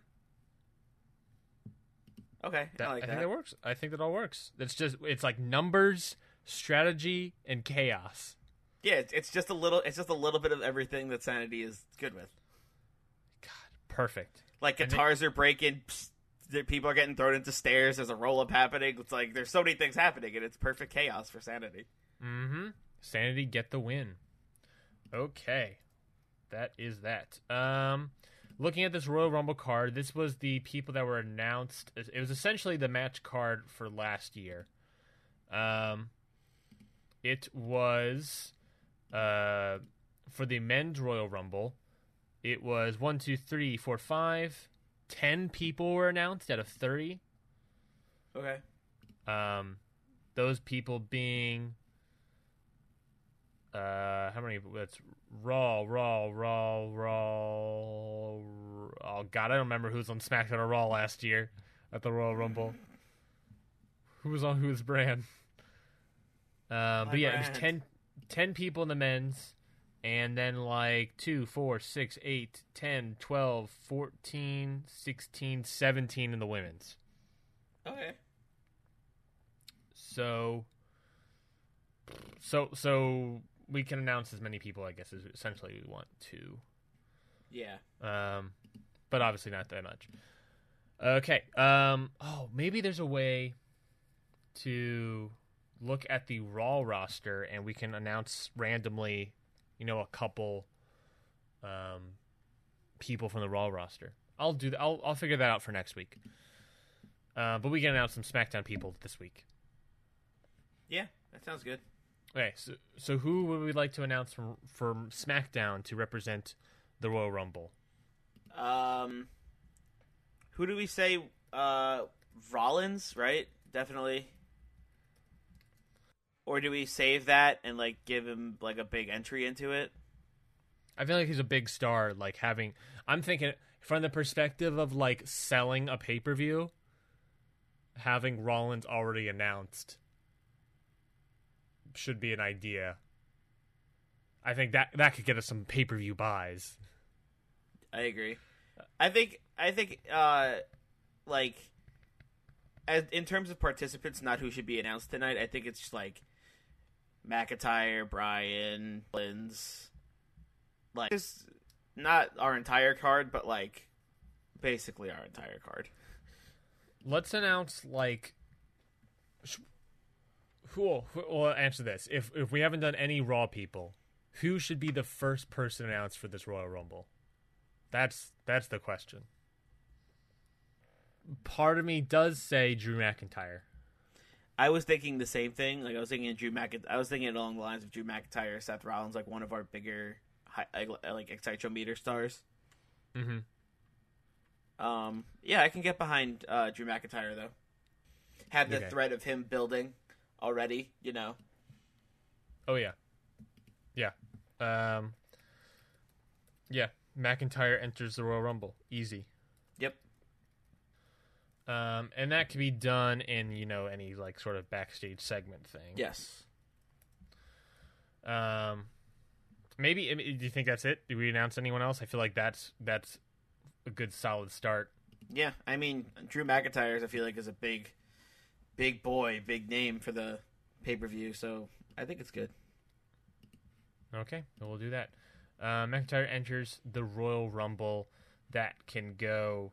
Okay, I think that works. I think that all works. It's like numbers, strategy, and chaos. Yeah, it's just a little bit of everything that Sanity is good with. God, perfect. Like guitars are breaking, people are getting thrown into stairs. There's a roll up happening. It's like there's so many things happening, and it's perfect chaos for Sanity. Mm-hmm. Sanity get the win. Okay, that is that. Looking at this Royal Rumble card, this was the people that were announced. It was essentially the match card for last year. It was for the men's Royal Rumble. It was 1, 2, 3, 4, 5. 10 people were announced out of 30. Okay. Those people being how many? That's Raw. Oh, God, I don't remember who was on SmackDown or Raw last year at the Royal Rumble. Who was on whose brand? But yeah, it was 10 people in the men's, and then like 2, 4, 6, 8, 10, 12, 14, 16, 17 in the women's. Okay. So we can announce as many people, I guess, as essentially we want to. Yeah. But obviously not that much. Okay. Maybe there's a way to look at the Raw roster and we can announce randomly, you know, a couple people from the Raw roster. I'll do that. I'll figure that out for next week. But we can announce some SmackDown people this week. Yeah, that sounds good. Okay, so who would we like to announce from SmackDown to represent the Royal Rumble? Who do we say? Rollins, right? Definitely. Or do we save that and like give him like a big entry into it? I feel like he's a big star. Like I'm thinking from the perspective of like selling a pay-per-view, having Rollins already announced should be an idea. I think that could get us some pay-per-view buys. I agree. I think like, as in terms of participants, not who should be announced tonight. I think it's just like McIntyre, Bryan, Lins, like just not our entire card, but like basically our entire card. Let's announce like who will answer this. If we haven't done any Raw people, who should be the first person announced for this Royal Rumble? That's the question. Part of me does say Drew McIntyre. I was thinking the same thing. Like I was thinking along the lines of Drew McIntyre, Seth Rollins, like one of our bigger like excitometer stars. Mm-hmm. Yeah, I can get behind Drew McIntyre though. Had the threat of him building already, you know. Oh yeah, yeah, yeah. McIntyre enters the Royal Rumble, easy. Yep. And that could be done in, you know, any like sort of backstage segment thing. Yes. Maybe. Do you think that's it? Do we announce anyone else? I feel like that's a good solid start. Yeah, I mean, Drew McIntyre, I feel like, is a big boy, big name for the pay-per-view, so I think it's good. Okay, we'll do that. McIntyre enters the Royal Rumble. That can go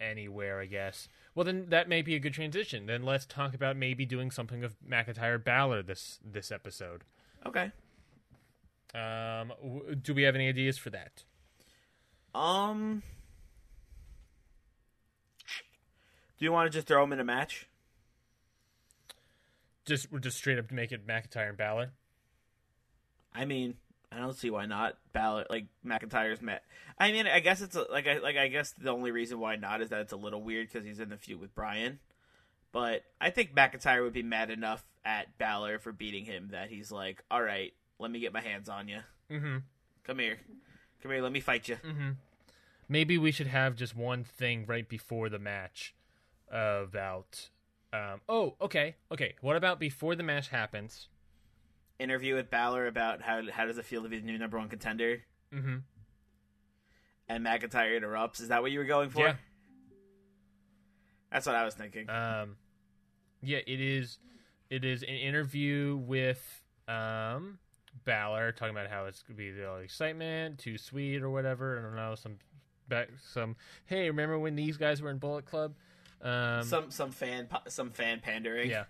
anywhere, I guess. Well, then that may be a good transition. Then let's talk about maybe doing something of McIntyre Balor this episode. Okay. Do we have any ideas for that? Do you want to just throw him in a match? We're just straight up to make it McIntyre and Balor. I mean, I don't see why not. Balor, like McIntyre's met. I mean, I guess it's I guess the only reason why not is that it's a little weird because he's in the feud with Bryan. But I think McIntyre would be mad enough at Balor for beating him that he's like, all right, let me get my hands on you. Mm-hmm. Come here. Let me fight you. Mm-hmm. Maybe we should have just one thing right before the match about. Okay. What about before the match happens? Interview with Balor about how does it feel to be the new number one contender? Mm-hmm. And McIntyre interrupts. Is that what you were going for? Yeah. That's what I was thinking. Yeah, it is. It is an interview with Balor talking about how it's gonna be the excitement, too sweet or whatever. I don't know. Hey, remember when these guys were in Bullet Club? Some fan pandering. Yeah.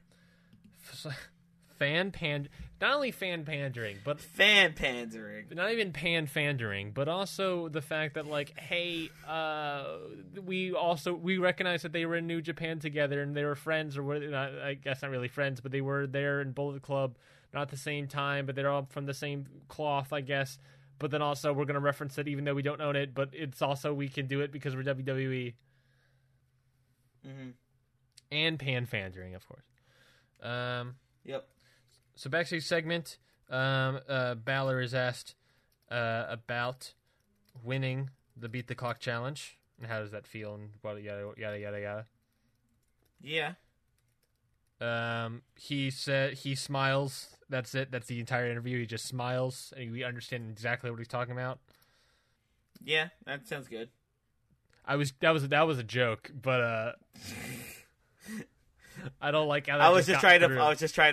Not only fan pandering, not even pandering, but also the fact that like, hey, we recognize that they were in New Japan together and they were friends, or were not, I guess not really friends, but they were there in Bullet Club, not the same time, but they're all from the same cloth, I guess. But then also we're gonna reference it even though we don't own it, but it's also we can do it because we're WWE. Mm-hmm. And pandering, of course. Yep. So backstage segment, Balor is asked about winning the Beat the Clock Challenge and how does that feel and yada yada yada. Yeah. He said he smiles. That's it. That's the entire interview. He just smiles, and we understand exactly what he's talking about. Yeah, that sounds good. That was a joke, but I don't like how that I was just trying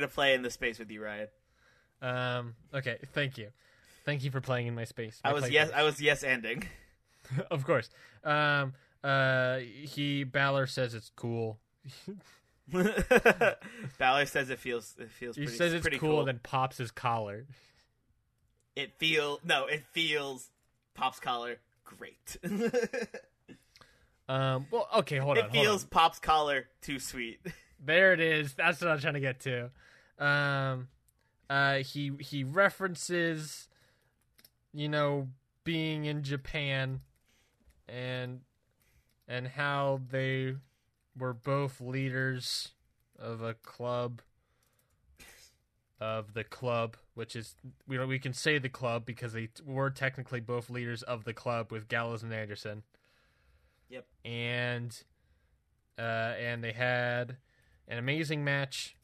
to play in the space with you, Ryan. Okay. Thank you for playing in my space. I was ending. Of course. Balor says it's cool. Balor says it feels. He says it's pretty cool, and then pops his collar. It feels. Pop's collar, great. Well, okay. Hold on. Pop's collar too sweet. There it is. That's what I'm trying to get to. He references, you know, being in Japan and how they were both leaders of a club which is we can say the club because they were technically both leaders of the club with Gallows and Anderson. Yep. And they had an amazing match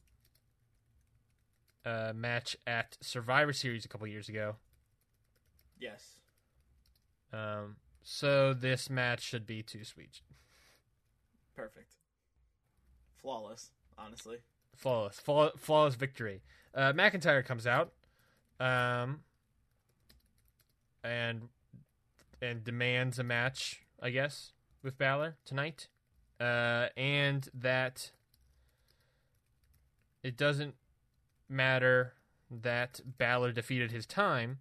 at Survivor Series a couple years ago. Yes. So this match should be too sweet. Perfect. Flawless, honestly. Flawless victory. McIntyre comes out and demands a match, I guess, with Balor tonight. And that it doesn't matter that Balor defeated his time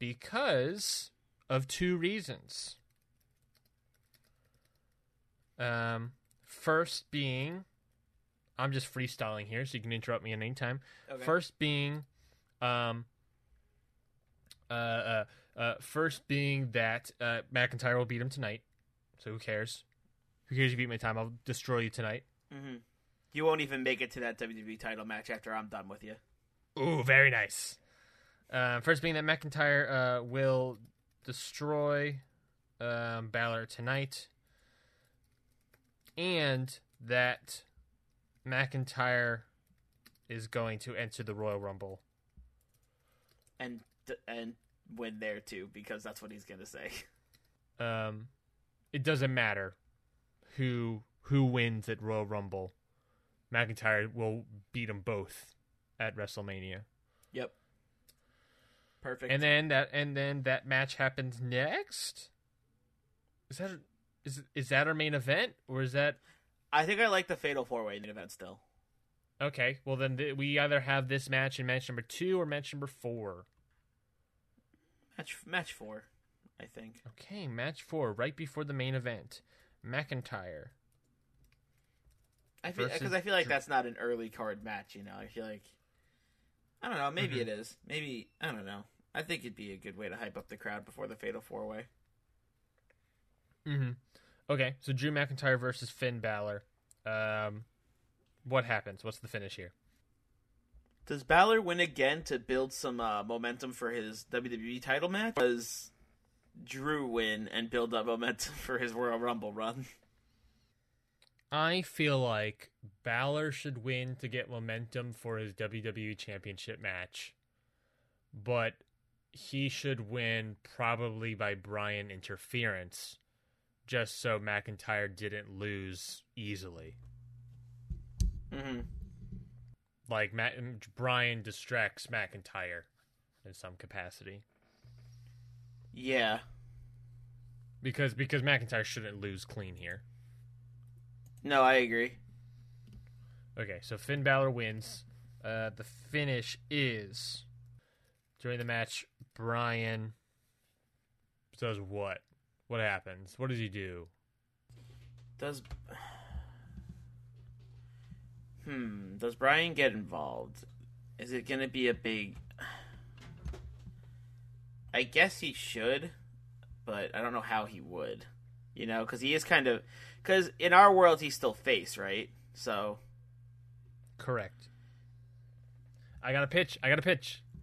because of two reasons. First being, I'm just freestyling here, so you can interrupt me at any time. Okay. First being that McIntyre will beat him tonight, so who cares? Who cares? You beat my time, I'll destroy you tonight. Mm-hmm. You won't even make it to that WWE title match after I'm done with you. Ooh, very nice. First being that McIntyre will destroy Balor tonight. And that McIntyre is going to enter the Royal Rumble. And win there, too, because that's what he's going to say. It doesn't matter who wins at Royal Rumble. McIntyre will beat them both at WrestleMania. Yep. Perfect. And then that match happens next? Is that our main event, or is that... I think I like the Fatal 4-Way main event still. Okay, well then we either have this match in match number 2 or match number 4. Match 4, I think. Okay, match 4, right before the main event. McIntyre. I feel like that's not an early card match, you know? I feel like... I don't know, maybe it is. Maybe, I don't know. I think it'd be a good way to hype up the crowd before the Fatal 4-Way. Mm-hmm. Okay, so Drew McIntyre versus Finn Balor. What happens? What's the finish here? Does Balor win again to build some momentum for his WWE title match? Or does Drew win and build up momentum for his Royal Rumble run? I feel like Balor should win to get momentum for his WWE Championship match. But he should win probably by Bryan interference. Just so McIntyre didn't lose easily. Mm-hmm. Like, Bryan distracts McIntyre in some capacity. Yeah. Because McIntyre shouldn't lose clean here. No, I agree. Okay, so Finn Balor wins. The finish is... During the match, Bryan does what? What happens? What does he do? Does Bryan get involved? Is it going to be a big... I guess he should, but I don't know how he would. You know, because he is kind of... Because in our world, he's still face, right? So... Correct. I got a pitch.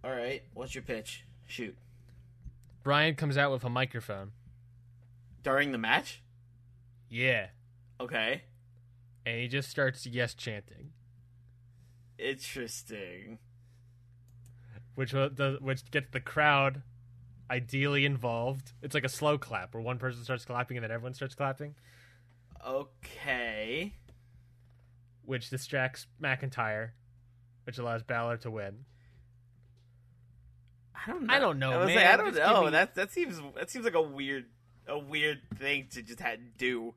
All right. What's your pitch? Shoot. Bryan comes out with a microphone. During the match? Yeah. Okay. And he just starts yes chanting. Interesting. Which gets the crowd ideally involved. It's like a slow clap where one person starts clapping and then everyone starts clapping. Okay. Which distracts McIntyre, which allows Balor to win. I don't know. I don't know. That seems like a weird thing to just do.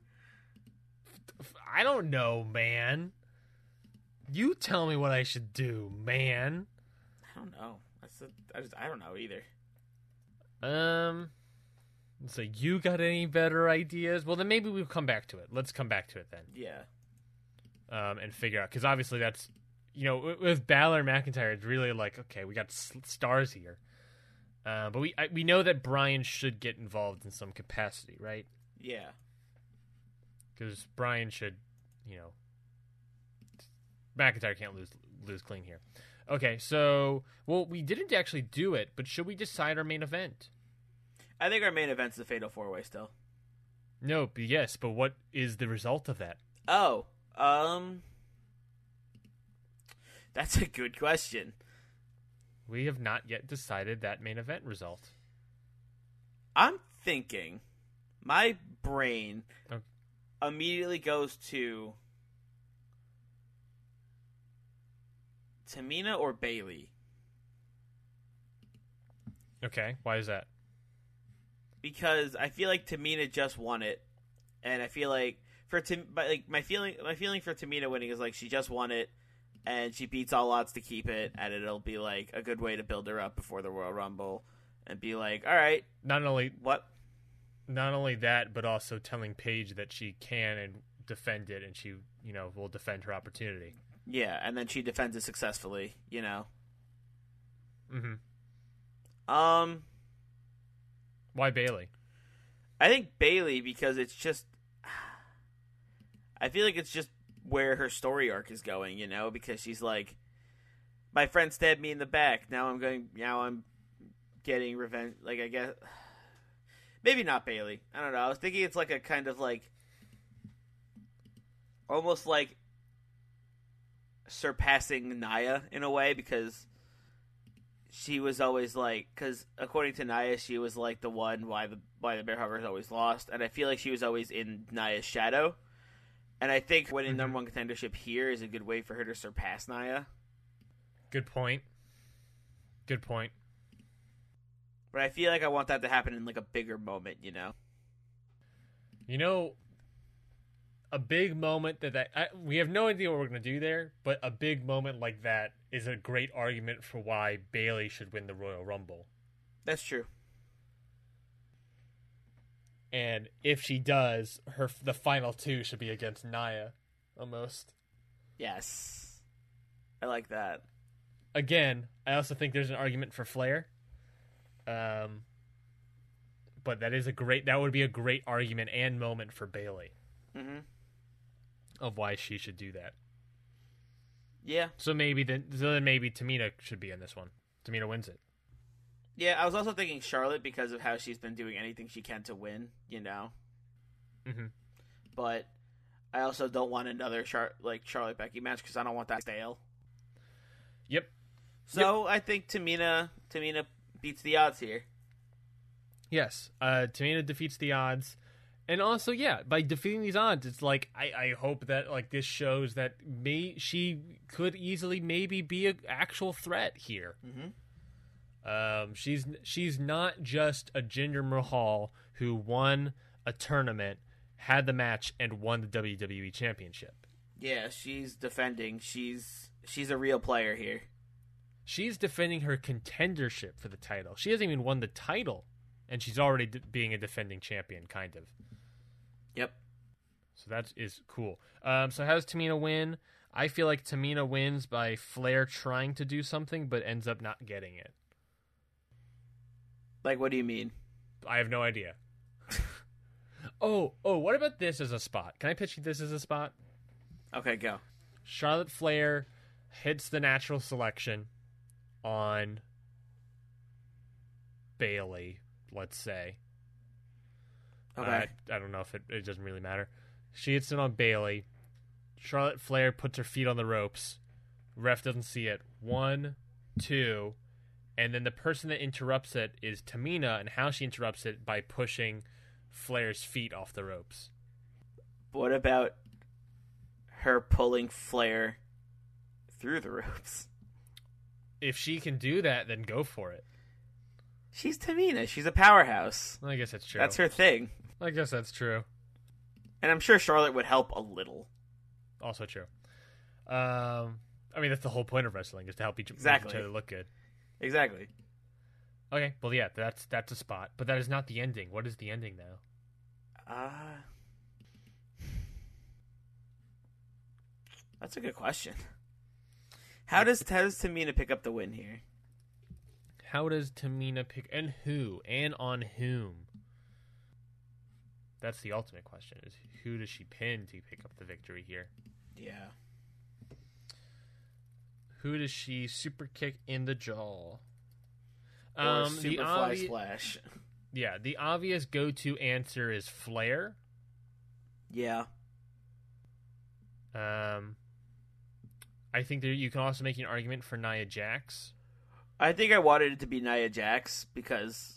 I don't know, man. You tell me what I should do, man. I don't know. I don't know either. So you got any better ideas? Well, then maybe we'll come back to it. Let's come back to it then. Yeah. And figure out, because obviously that's, you know, with Balor and McIntyre, it's really like, okay, we got stars here. But we know that Bryan should get involved in some capacity, right? Yeah. Because Bryan should, you know, McIntyre can't lose clean here. Okay, so, well, we didn't actually do it, but should we decide our main event? I think our main event's the Fatal 4-Way still. No, yes, but what is the result of that? Oh, that's a good question. We have not yet decided that main event result. I'm thinking, my brain immediately goes to Tamina or Bayley. Okay, why is that? Because I feel like Tamina just won it, and I feel like my feeling for Tamina winning is like she just won it, and she beats all odds to keep it, and it'll be like a good way to build her up before the Royal Rumble, and be like, all right, not only that, but also telling Paige that she can and defend it, and she will defend her opportunity. Yeah, and then she defends it successfully, Mm-hmm. Why Bayley? I think Bayley because it's just... I feel like it's just where her story arc is going, because she's like, my friend stabbed me in the back. Now I'm getting revenge. Like, I guess... Maybe not Bayley. I don't know. I was thinking it's like a kind of like... almost like... surpassing Nia in a way, because she was always like, because according to Nia, she was like the one why the bear hugger is always lost, and I feel like she was always in Nia's shadow, and I think winning number one contendership here is a good way for her to surpass Nia. Good point. But I feel like I want that to happen in like a bigger moment, a big moment we have no idea what we're going to do there, but a big moment like that is a great argument for why Bayley should win the Royal Rumble. That's true. And if she does, the final two should be against Nia, almost. Yes. I like that. Again, I also think there's an argument for Flair. But that would be a great argument and moment for Bayley. Mm-hmm. Of why she should do that. Yeah. So maybe Tamina should be in this one. Tamina wins it. Yeah, I was also thinking Charlotte because of how she's been doing anything she can to win, Mm-hmm. But I also don't want another Charlotte Becky match because I don't want that stale. Yep. So I think Tamina beats the odds here. Yes, Tamina defeats the odds. And also, yeah, by defeating these odds, it's like, I hope that like this shows that she could easily maybe be an actual threat here. Mm-hmm. She's not just a Jinder Mahal who won a tournament, had the match, and won the WWE Championship. Yeah, she's defending. She's a real player here. She's defending her contendership for the title. She hasn't even won the title, and she's already being a defending champion, kind of. Yep. So that is cool. So how does Tamina win? I feel like Tamina wins by Flair trying to do something but ends up not getting it. Like, what do you mean? I have no idea. Oh, what about this as a spot? Can I pitch you this as a spot? Okay, go. Charlotte Flair hits the natural selection on Bayley, let's say. Okay. I don't know if it doesn't really matter. She hits it on Bayley. Charlotte Flair puts her feet on the ropes. Ref doesn't see it. 1, 2, and then the person that interrupts it is Tamina, and how she interrupts it by pushing Flair's feet off the ropes. What about her pulling Flair through the ropes? If she can do that, then go for it. She's Tamina. She's a powerhouse. I guess that's true. That's her thing. I guess that's true. And I'm sure Charlotte would help a little. Also true. I mean, that's the whole point of wrestling, is to help each other look good. Exactly. Okay, well, yeah, that's a spot. But that is not the ending. What is the ending, though? That's a good question. How does Tamina pick up the win here? How does Tamina pick, and who, and on whom? That's the ultimate question, is who does she pin to pick up the victory here? Yeah. Who does she super kick in the jaw? Or super fly splash. Yeah, the obvious go-to answer is Flair. Yeah. I think that you can also make an argument for Nia Jax. I think I wanted it to be Nia Jax because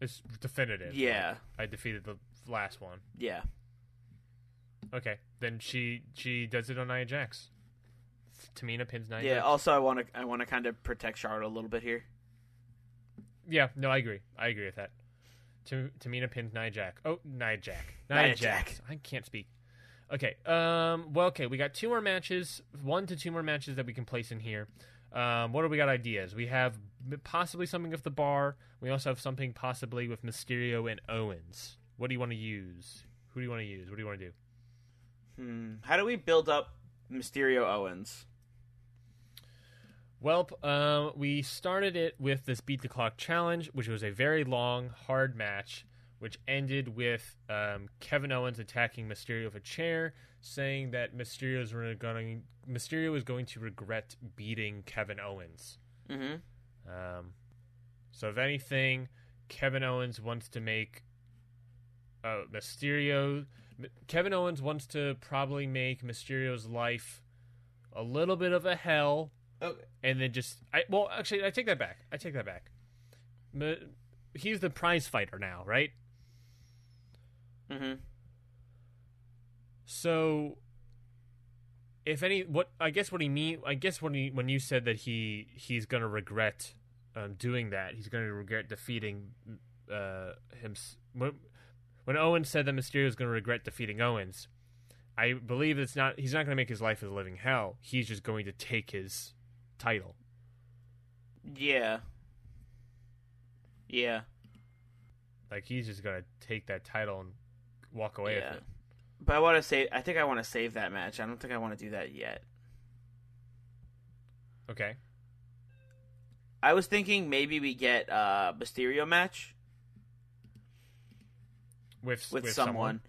It's definitive. Yeah. Like, I defeated the last one. Yeah. Okay. Then she does it on Nia Jax. Tamina pins Nia Jax. Yeah, also I want to kind of protect Charlotte a little bit here. Yeah, no, I agree with that. Tamina pins Nia Jax. Oh, Nia Jax. I can't speak. Okay. Okay, we got two more matches, 1 to 2 more matches that we can place in here. What do we got ideas? We have possibly something with the Bar. We also have something possibly with Mysterio and Owens. What do you want to use? Who do you want to use? What do you want to do? How do we build up Mysterio Owens? Well, we started it with this Beat the Clock Challenge, which was a very long, hard match, which ended with Kevin Owens attacking Mysterio with a chair, saying that Mysterio is going to regret beating Kevin Owens. Mm-hmm. So if anything, Kevin Owens wants to make Mysterio... Kevin Owens wants to probably make Mysterio's life a little bit of a hell. Okay. And then I take that back. He's the prize fighter now, right? Mm-hmm. So, when you said that he's gonna regret doing that, he's gonna regret defeating him. When Owens said that Mysterio is going to regret defeating Owens, I believe he's not going to make his life a living hell. He's just going to take his title. Yeah. Yeah. Like, he's just going to take that title and walk away with it. But I want to save that match. I don't think I want to do that yet. Okay. I was thinking maybe we get a Mysterio match. With someone,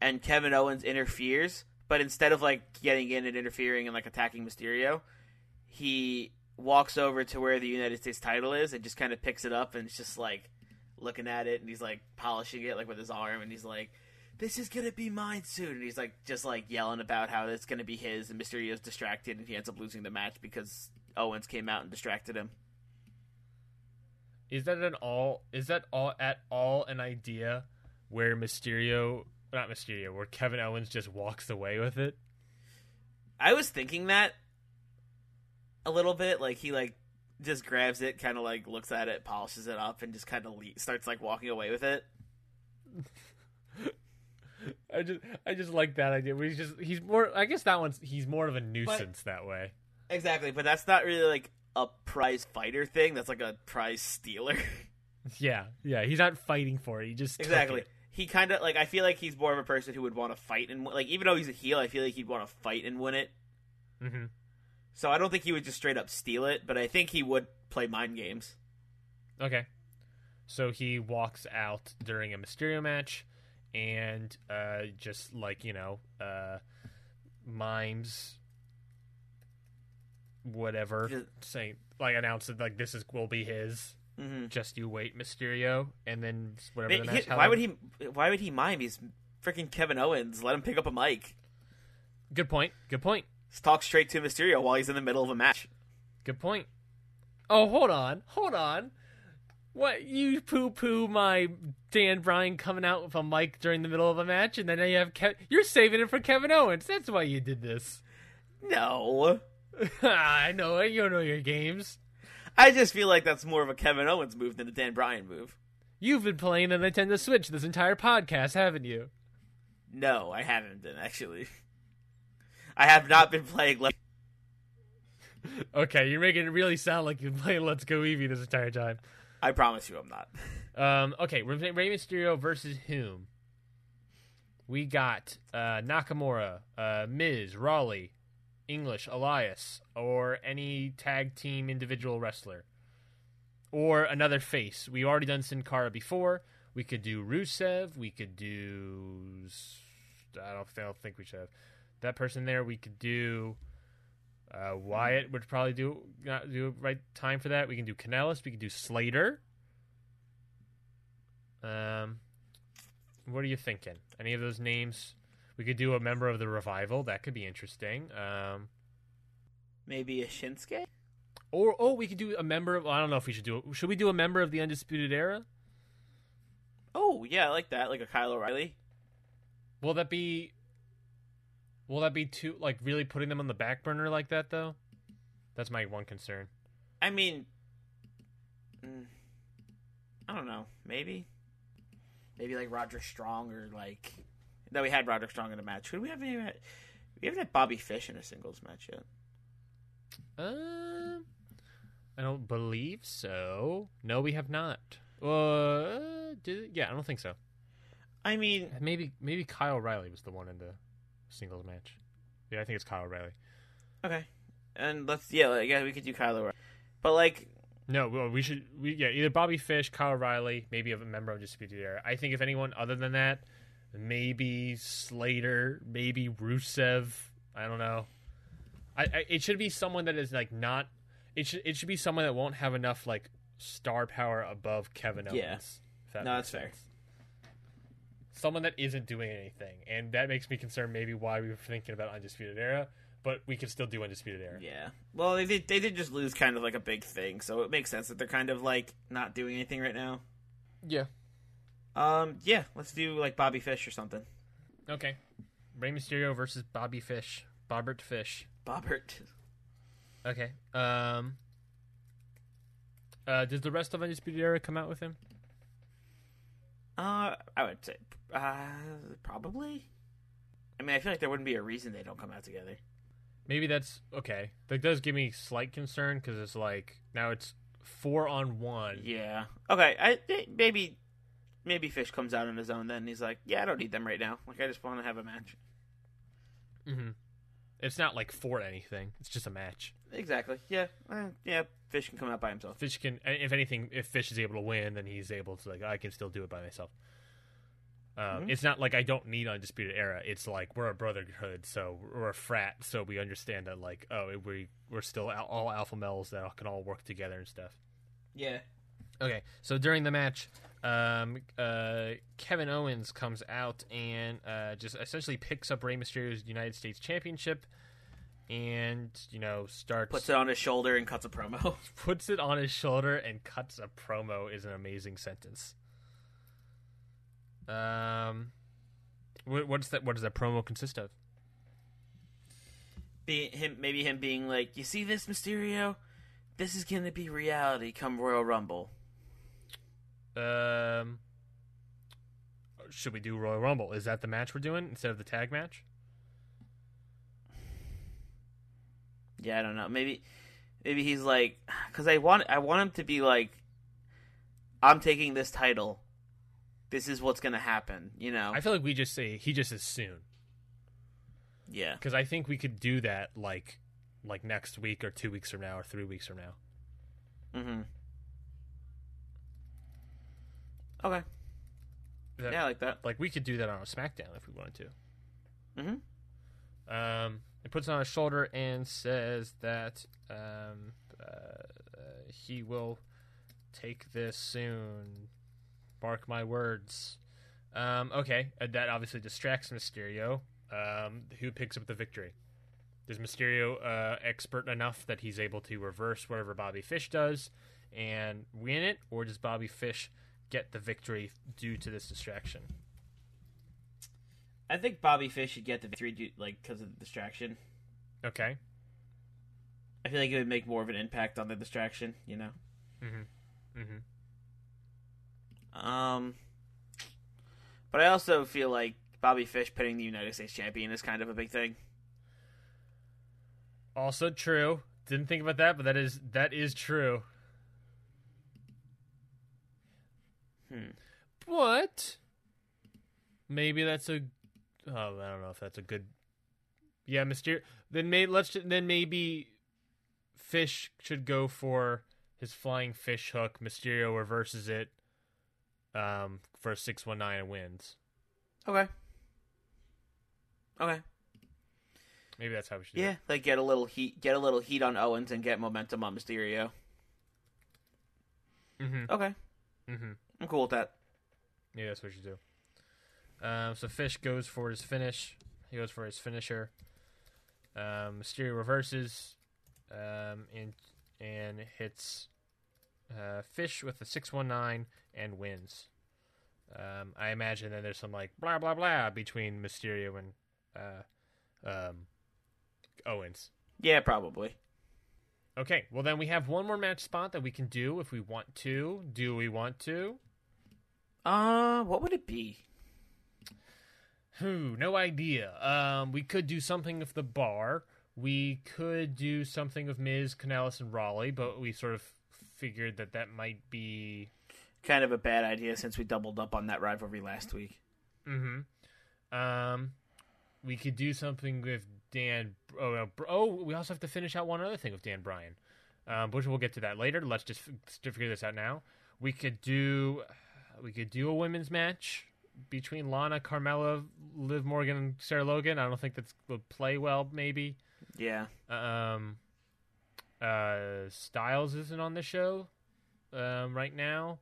and Kevin Owens interferes, but instead of like getting in and interfering and like attacking Mysterio, he walks over to where the United States title is and just kind of picks it up and it's just like looking at it and he's like polishing it like with his arm and he's like, "This is gonna be mine soon," and he's like just like yelling about how it's gonna be his, and Mysterio's distracted and he ends up losing the match because Owens came out and distracted him. Is that at all an idea? Where where Kevin Owens just walks away with it? I was thinking that a little bit. Like, he, like, just grabs it, kind of, like, looks at it, polishes it up, and just kind of starts, like, walking away with it. I just like that idea. He's more of a nuisance that way. Exactly, but that's not really, like, a prize fighter thing. That's, like, a prize stealer. Yeah, he's not fighting for it. He just exactly. He kind of like. I feel like he's more of a person who would want to fight and like. Even though he's a heel, I feel like he'd want to fight and win it. Mm-hmm. So I don't think he would just straight up steal it, but I think he would play mind games. Okay. So he walks out during a Mysterio match, and just like mimes whatever, saying like announced that like will be his. Mm-hmm. Just you wait, Mysterio, and then whatever the match. Why would he mime? He's freaking Kevin Owens. Let him pick up a mic. Good point. Let's talk straight to Mysterio while he's in the middle of a match. Good point. Oh, hold on. What, you poo-poo my Dan Bryan coming out with a mic during the middle of a match, and then you have you're saving it for Kevin Owens. That's why you did this. No. I know it. You don't know your games. I just feel like that's more of a Kevin Owens move than a Dan Bryan move. You've been playing the Nintendo Switch this entire podcast, haven't you? No, I haven't been, actually. I have not been playing... Okay, you're making it really sound like you've been playing Let's Go Eevee this entire time. I promise you I'm not. Okay, we're playing Rey Mysterio versus whom? We got Nakamura, Miz, Rawley, English, Elias, or any tag team individual wrestler. Or another face. We've already done Sin Cara before. We could do Rusev. We could do... I don't think we should have that person there. We could do Wyatt. Would probably do right time for that. We can do Kanellis. We can do Slater. What are you thinking? Any of those names... We could do a member of the Revival. That could be interesting. Maybe a Shinsuke? Or we could do a member of... I don't know if we should do it. Should we do a member of the Undisputed Era? Oh, yeah, I like that. Like a Kyle O'Reilly. Will that be too, like, really putting them on the back burner like that, though? That's my one concern. I mean, I don't know. Maybe like Roderick Strong or like... No, we had Roderick Strong in a match. Who do we haven't even had? We haven't had Bobby Fish in a singles match yet. I don't believe so. No, we have not. Yeah, I don't think so. I mean... Maybe Kyle O'Reilly was the one in the singles match. Yeah, I think it's Kyle O'Reilly. Okay. And we could do Kyle O'Reilly. But like... No, we should either Bobby Fish, Kyle O'Reilly, maybe a member of Undisputed Era. I think if anyone other than that, maybe Slater, maybe Rusev, I don't know. It should be someone that is like not... It should be someone that won't have enough like star power above Kevin Owens. Yeah. That's fair. Someone that isn't doing anything, and that makes me concerned maybe why we were thinking about Undisputed Era. But we could still do Undisputed Era. Yeah. Well, they did just lose kind of like a big thing, so it makes sense that they're kind of like not doing anything right now. Yeah. Yeah, let's do like Bobby Fish or something. Okay. Rey Mysterio versus Bobby Fish. Bobbert Fish. Bobbert. Okay. Does the rest of Undisputed Era come out with him? I would say probably. I mean, I feel like there wouldn't be a reason they don't come out together. Maybe that's okay. That does give me slight concern because it's like now it's 4-on-1. Yeah. Okay. Maybe Fish comes out on his own then. And he's like, yeah, I don't need them right now. Like I just want to have a match. Mm-hmm. It's not like for anything. It's just a match. Exactly. Yeah. Yeah. Fish can come out by himself. Fish can. If anything, if Fish is able to win, then he's able to like I can still do it by myself. Mm-hmm. It's not like I don't need Undisputed Era. It's like we're a brotherhood, so we're a frat, so we understand that like, oh, we're still all alpha males that can all work together and stuff. Yeah. Okay, so during the match, Kevin Owens comes out and just essentially picks up Rey Mysterio's United States Championship and, you know, starts... Puts it on his shoulder and cuts a promo. Puts it on his shoulder and cuts a promo is an amazing sentence. What does that promo consist of? Maybe him being like, you see this, Mysterio? This is going to be reality come Royal Rumble. Should we do Royal Rumble? Is that the match we're doing instead of the tag match? Yeah, I don't know. Maybe he's like, because I want him to be like, I'm taking this title. This is what's going to happen, you know? I feel like we just say, he just is soon. Yeah. Because I think we could do that, like next week or 2 weeks from now or 3 weeks from now. Mm-hmm. Okay. Yeah, I like that. Like, we could do that on a SmackDown if we wanted to. Mm-hmm. It puts it on his shoulder and says that he will take this soon. Mark my words. Okay, that obviously distracts Mysterio, who picks up the victory. Is Mysterio expert enough that he's able to reverse whatever Bobby Fish does and win it, or does Bobby Fish get the victory due to this distraction? I think Bobby Fish should get the victory because of the distraction. Okay. I feel like it would make more of an impact on the distraction, you know? Mm-hmm. Mm-hmm. But I also feel like Bobby Fish pinning the United States champion is kind of a big thing. Also true. Didn't think about that, but that is true. But maybe that's I don't know if that's a good. Yeah, Mysterio. Then maybe Fish should go for his flying fish hook. Mysterio reverses it. For 619 and wins. Okay. Maybe that's how we should do it. Yeah, like get a little heat on Owens and get momentum on Mysterio. Mm-hmm. Okay. Mm-hmm. I'm cool with that. Yeah, that's what you do. So Fish goes for his finish. He goes for his finisher. Mysterio reverses and hits Fish with a 619 and wins. I imagine then there's some like blah blah blah between Mysterio and Owens. Yeah, probably. Okay, well then we have one more match spot that we can do if we want to. Do we want to? What would it be? No idea. We could do something with the bar. We could do something with Miz, Kanellis, and Rawley, but we sort of figured that that might be kind of a bad idea since we doubled up on that rivalry last week. Mm-hmm. We could do something with Dan. We also have to finish out one other thing with Dan Bryan, which we'll get to that later. Let's just figure this out now. We could do a women's match between Lana, Carmella, Liv Morgan, and Sarah Logan. I don't think that's would play well. Maybe. Yeah. Styles isn't on the show right now.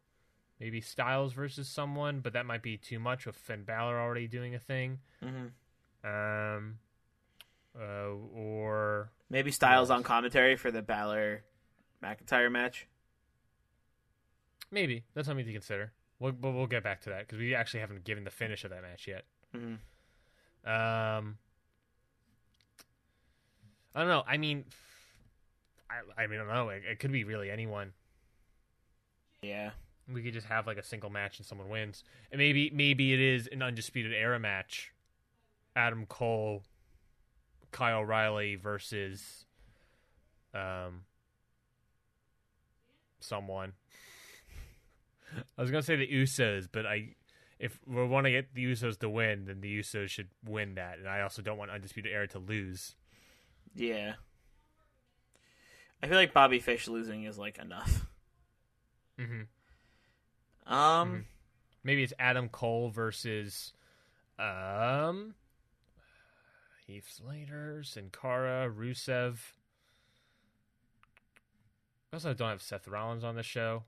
Maybe Styles versus someone, but that might be too much with Finn Balor already doing a thing. Mm-hmm. Or maybe Styles on commentary for the Balor McIntyre match. Maybe that's something to consider. We'll get back to that because we actually haven't given the finish of that match yet. Mm-hmm. I don't know. I mean, I don't know. It could be really anyone. Yeah. We could just have like a single match and someone wins, and maybe it is an Undisputed Era match. Adam Cole, Kyle O'Reilly versus someone. I was gonna say the Usos, but if we want to get the Usos to win, then the Usos should win that, and I also don't want Undisputed Era to lose. Yeah, I feel like Bobby Fish losing is like enough. Mm-hmm. Maybe it's Adam Cole versus Heath Slater, Sin Cara, Rusev. I also don't have Seth Rollins on the show,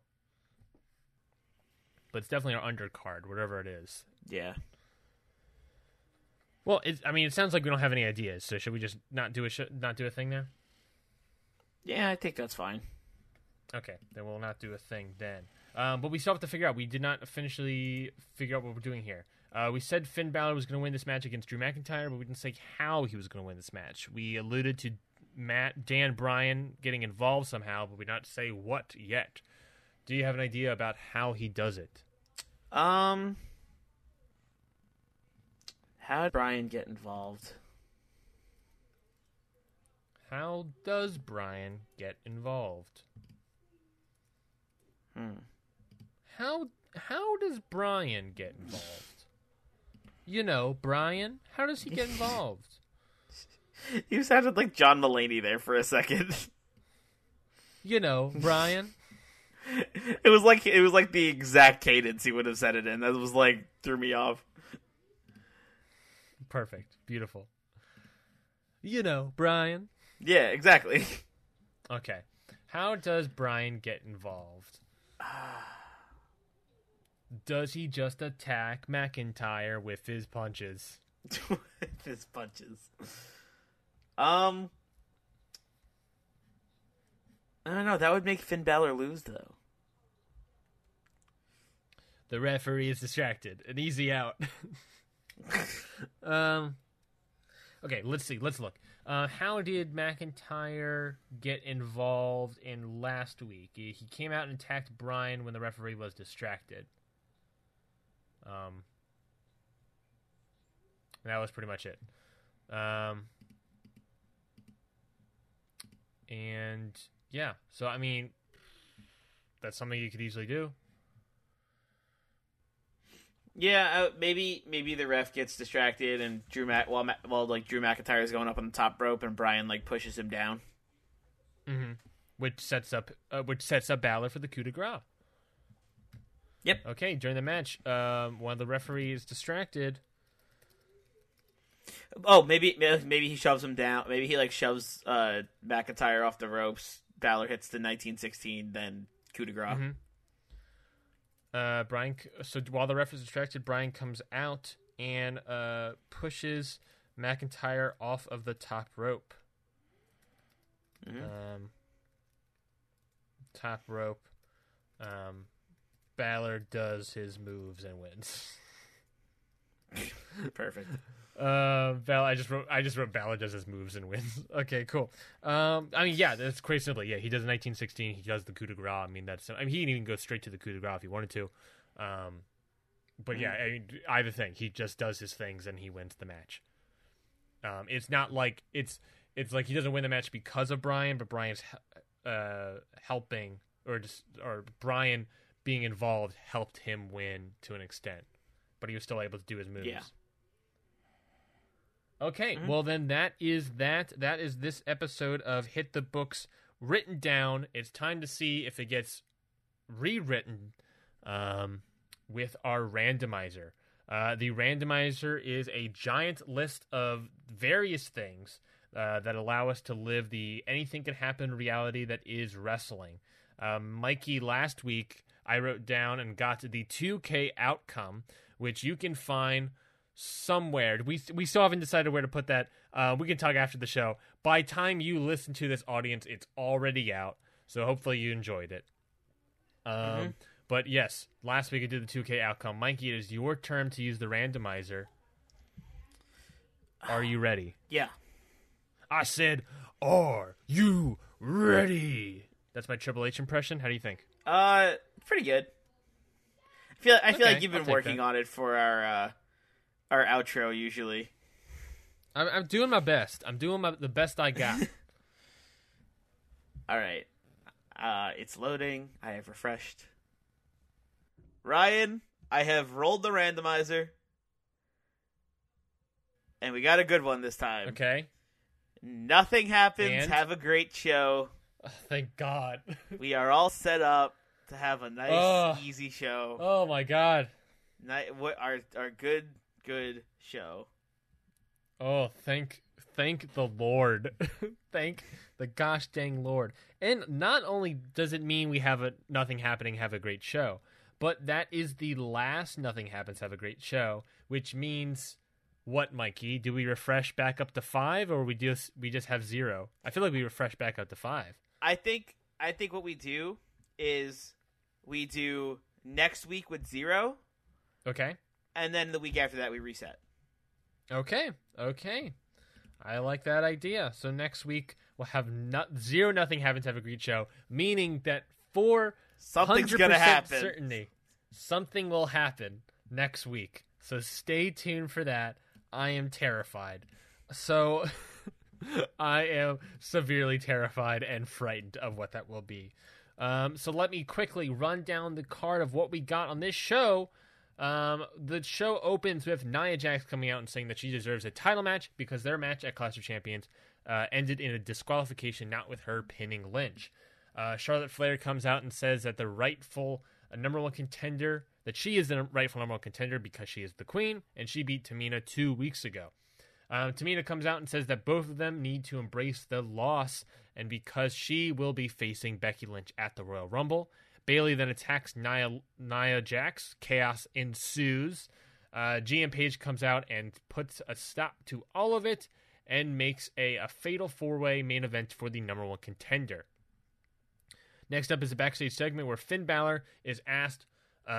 but it's definitely our undercard, whatever it is. Yeah. Well, it sounds like we don't have any ideas, so should we just not do a thing now? Yeah, I think that's fine. Okay, then we'll not do a thing then. But we still have to figure out. We did not officially figure out what we're doing here. We said Finn Balor was going to win this match against Drew McIntyre, but we didn't say how he was going to win this match. We alluded to Dan Bryan getting involved somehow, but we did not say what yet. Do you have an idea about how he does it? How did Bryan get involved? How does Bryan get involved? How does Bryan get involved? You know, Bryan, how does he get involved? You sounded like John Mulaney there for a second. You know, Bryan. It was like the exact cadence he would have said it in. That was like threw me off. Perfect. Beautiful. You know, Bryan. Yeah, exactly. Okay. How does Bryan get involved? Does he just attack McIntyre with his punches? With his punches. I don't know. That would make Finn Balor lose, though. The referee is distracted. An easy out. Okay, let's see. Let's look. How did McIntyre get involved in last week? He came out and attacked Bryan when the referee was distracted. That was pretty much it. And yeah, so I mean, that's something you could easily do. Yeah, maybe the ref gets distracted and Drew McIntyre is going up on the top rope and Bryan like pushes him down, mm-hmm. which sets up Balor for the coup de grace. Yep. Okay. During the match, one of the referees is distracted. Oh, maybe he shoves him down. Maybe he like shoves McIntyre off the ropes. Balor hits the 1916, then coup de grace. Mm-hmm. Bryan. So while the ref is distracted, Bryan comes out and pushes McIntyre off of the top rope. Mm-hmm. Top rope. Balor does his moves and wins. Perfect. I just wrote Balor does his moves and wins. Okay, cool. I mean, yeah, that's quite simple. Yeah, he does 1916. He does the coup de grace. I mean, he can even go straight to the coup de grace if he wanted to. But yeah, I mean, either thing. He just does his things and he wins the match. It's not like it's like he doesn't win the match because of Bryan, but Bryan's helping or Bryan being involved helped him win to an extent, but he was still able to do his moves. Yeah. Okay, well then that is this episode of Hit the Books written down. It's time to see if it gets rewritten with our randomizer. The randomizer is a giant list of various things that allow us to live the anything can happen reality that is wrestling. Mikey, last week I wrote down and got the 2K outcome, which you can find somewhere. We still haven't decided where to put that. We can talk after the show. By time you listen to this, audience, it's already out. So hopefully you enjoyed it. But yes, last week I did the 2K outcome. Mikey, it is your turn to use the randomizer. Are you ready? Yeah. I said, are you ready? That's my Triple H impression. How do you think? Pretty good. I feel like you've been working on it for our outro usually. I'm doing my best. I'm doing the best I got. All right. It's loading. I have refreshed. Ryan, I have rolled the randomizer, and we got a good one this time. Okay. Nothing happens. And? Have a great show. Oh, thank God. We are all set up to have a nice, easy show. Oh my God. Our good show. Oh, thank the Lord. Thank the gosh dang Lord. And not only does it mean we have nothing happening, have a great show. But that is the last Nothing Happens, Have a Great Show, which means what, Mikey? Do we refresh back up to 5, or we just have 0? I feel like we refresh back up to 5. I think what we do is we do next week with 0. Okay. And then the week after that, we reset. Okay. I like that idea. So next week, we'll have 0 Nothing Happens, Have a Great Show, meaning that 4... Something's gonna happen. Certainty. Something will happen next week. So stay tuned for that. I am terrified. So I am severely terrified and frightened of what that will be. So let me quickly run down the card of what we got on this show. The show opens with Nia Jax coming out and saying that she deserves a title match because their match at Clash of Champions ended in a disqualification, not with her pinning Lynch. Charlotte Flair comes out and says that she is the rightful number one contender because she is the queen, and she beat Tamina 2 weeks ago. Tamina comes out and says that both of them need to embrace the loss, and because she will be facing Becky Lynch at the Royal Rumble. Bayley then attacks Nia Jax. Chaos ensues. GM Paige comes out and puts a stop to all of it and makes a fatal four-way main event for the number one contender. Next up is a backstage segment where Finn Balor is asked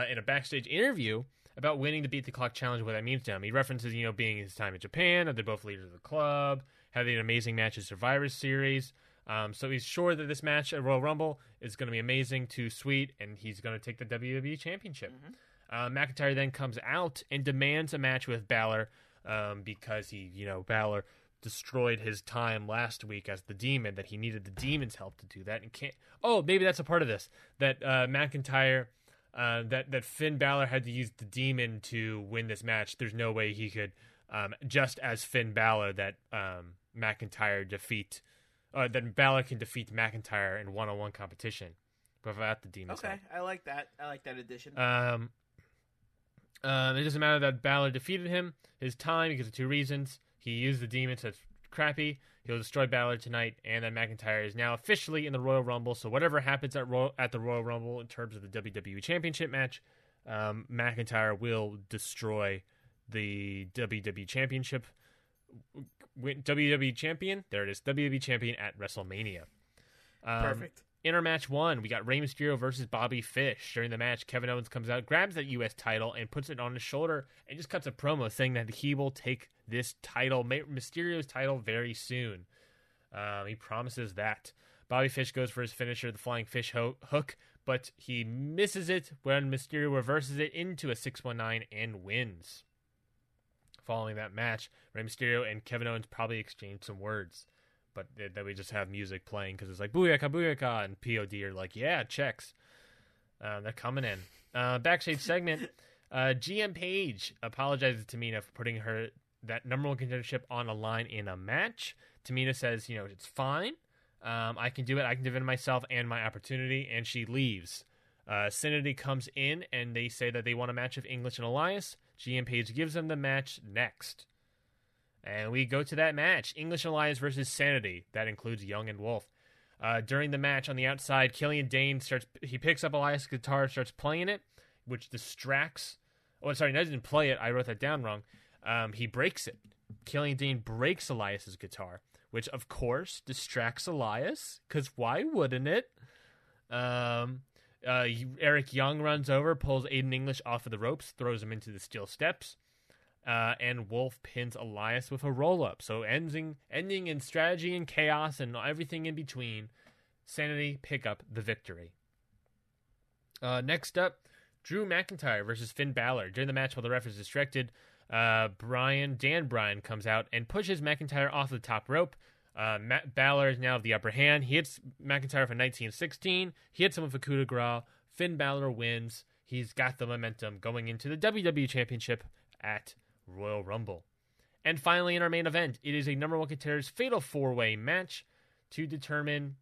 in a backstage interview about winning the Beat the Clock Challenge, what that means to him. He references, being his time in Japan, that they're both leaders of the club, having an amazing match at Survivor Series. So he's sure that this match at Royal Rumble is going to be amazing, too sweet, and he's going to take the WWE Championship. McIntyre then comes out and demands a match with Balor because Balor destroyed his time last week as the demon, that he needed the demon's help to do that, and can't. Oh, maybe that's a part of this, that McIntyre, that Finn Balor had to use the demon to win this match. There's no way he could, just as Finn Balor, that that Balor can defeat McIntyre in one-on-one competition without the demon's help. Okay, I like that. I like that addition. It doesn't matter that Balor defeated him, his time, because of two reasons. He used the demon, so it's crappy. He'll destroy Balor tonight, and then McIntyre is now officially in the Royal Rumble. So whatever happens at the Royal Rumble in terms of the WWE Championship match, McIntyre will destroy the WWE Championship. WWE Champion? There it is. WWE Champion at WrestleMania. Perfect. Intermatch 1, we got Rey Mysterio versus Bobby Fish. During the match, Kevin Owens comes out, grabs that U.S. title, and puts it on his shoulder, and just cuts a promo saying that he will take this title, Mysterio's title, very soon. He promises that. Bobby Fish goes for his finisher, the Flying Fish Hook, but he misses it when Mysterio reverses it into a 619 and wins. Following that match, Rey Mysterio and Kevin Owens probably exchanged some words, but that we just have music playing because it's like, booyaka, booyaka, and POD are like, yeah, checks. They're coming in. Backstage segment, GM Paige apologizes to Tamina for putting her that number one contendership on a line in a match. Tamina says, it's fine. I can do it. I can defend myself and my opportunity. And she leaves. Sanity comes in and they say that they want a match of English and Elias. GM Paige gives them the match next. And we go to that match. English and Elias versus Sanity. That includes Young and Wolfe. During the match on the outside, Killian Dane picks up Elias' guitar, starts playing it, which distracts. Oh, sorry, no, I didn't play it. I wrote that down wrong. He breaks it. Killian Dane breaks Elias' guitar, which, of course, distracts Elias, because why wouldn't it? Eric Young runs over, pulls Aiden English off of the ropes, throws him into the steel steps, and Wolf pins Elias with a roll-up. So ending in strategy and chaos and everything in between, Sanity pick up the victory. Next up, Drew McIntyre versus Finn Balor. During the match, while the ref is distracted, Dan Bryan comes out and pushes McIntyre off the top rope. Balor is now of the upper hand. He hits McIntyre for 19-16. He hits him with a coup de grace. Finn Balor wins. He's got the momentum going into the WWE Championship at Royal Rumble. And finally, in our main event, it is a number one contender's fatal four-way match to determine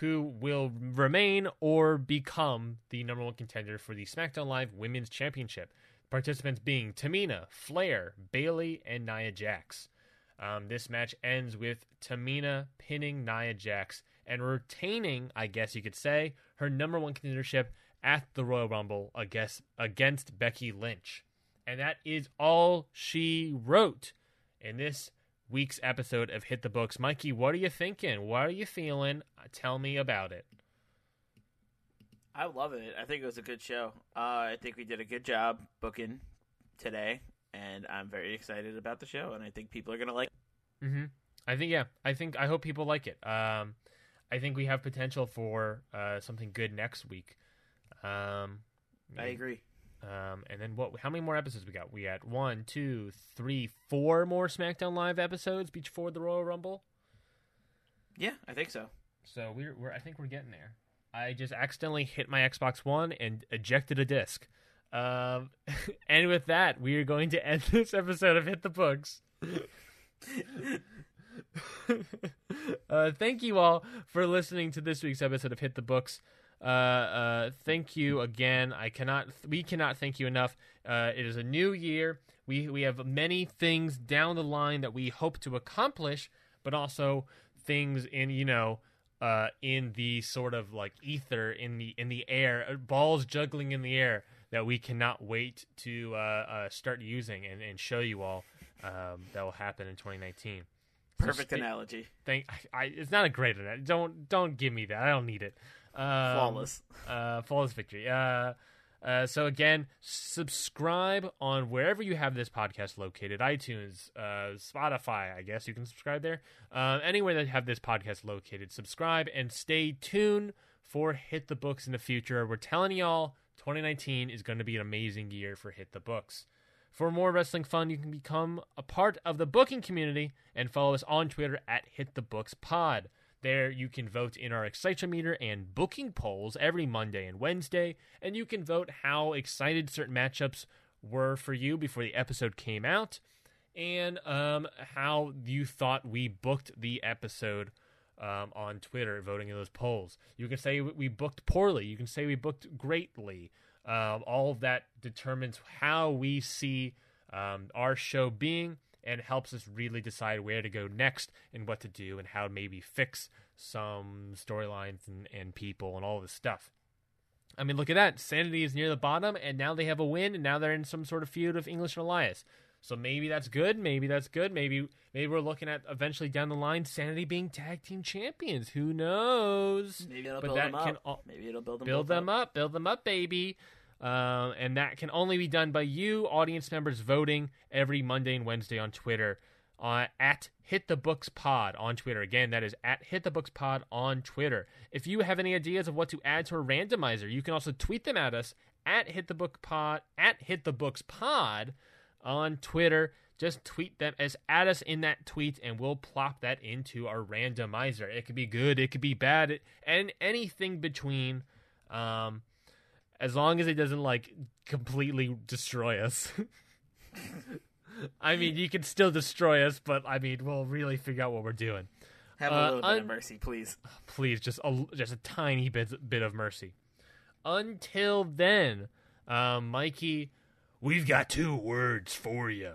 who will remain or become the number one contender for the SmackDown Live Women's Championship. Participants being Tamina, Flair, Bayley, and Nia Jax. This match ends with Tamina pinning Nia Jax and retaining, I guess you could say, her number one contendership at the Royal Rumble against Becky Lynch. And that is all she wrote in this week's episode of Hit the Books. Mikey, what are you thinking? What are you feeling? Tell me about it. I love it. I think it was a good show. I think we did a good job booking today, and I'm very excited about the show, and I think people are going to like it. Mm-hmm. I hope people like it. I think we have potential for something good next week. I agree. And then how many more episodes we got? We had 4 more SmackDown Live episodes before the Royal Rumble. Yeah, I think so. So I think we're getting there. I just accidentally hit my Xbox One and ejected a disc. And with that, we are going to end this episode of Hit the Books. Thank you all for listening to this week's episode of Hit the Books. Thank you again. We cannot thank you enough. It is a new year. We have many things down the line that we hope to accomplish, but also things in the sort of like ether, in the air, balls juggling in the air, that we cannot wait to start using and show you all that will happen in 2019. Perfect analogy. It's not a great analogy. Don't give me that. I don't need it. Flawless victory. So again, subscribe on wherever you have this podcast located, iTunes, Spotify, I guess you can subscribe there. Anywhere that have this podcast located, subscribe and stay tuned for Hit the Books in the future. We're telling y'all 2019 is going to be an amazing year for Hit the Books. For more wrestling fun, you can become a part of the booking community and follow us on Twitter at HitTheBooksPod. There you can vote in our Excitometer and booking polls every Monday and Wednesday, and you can vote how excited certain matchups were for you before the episode came out, and how you thought we booked the episode on Twitter, voting in those polls. You can say we booked poorly. You can say we booked greatly. All of that determines how we see our show being, and helps us really decide where to go next and what to do and how to maybe fix some storylines and people and all this stuff. I mean, look at that. Sanity is near the bottom, and now they have a win, and now they're in some sort of feud of English and Elias. So maybe that's good. Maybe that's good. Maybe we're looking at eventually down the line Sanity being tag team champions. Who knows? Maybe it'll build them up. Maybe it'll build them up. Build them up, baby. And that can only be done by you, audience members, voting every Monday and Wednesday on Twitter. At Hit the Books Pod on Twitter. Again, that is at Hit the Books Pod on Twitter. If you have any ideas of what to add to a randomizer, you can also tweet them at us at Hit the Books Pod on Twitter. Just tweet them as at us in that tweet, and we'll plop that into our randomizer. It could be good, it could be bad, and anything between. As long as it doesn't like completely destroy us. I mean, you can still destroy us, but I mean, we'll really figure out what we're doing. Have a little bit of mercy, please. Please, just a tiny bit of mercy. Until then, Mikey, we've got two words for you.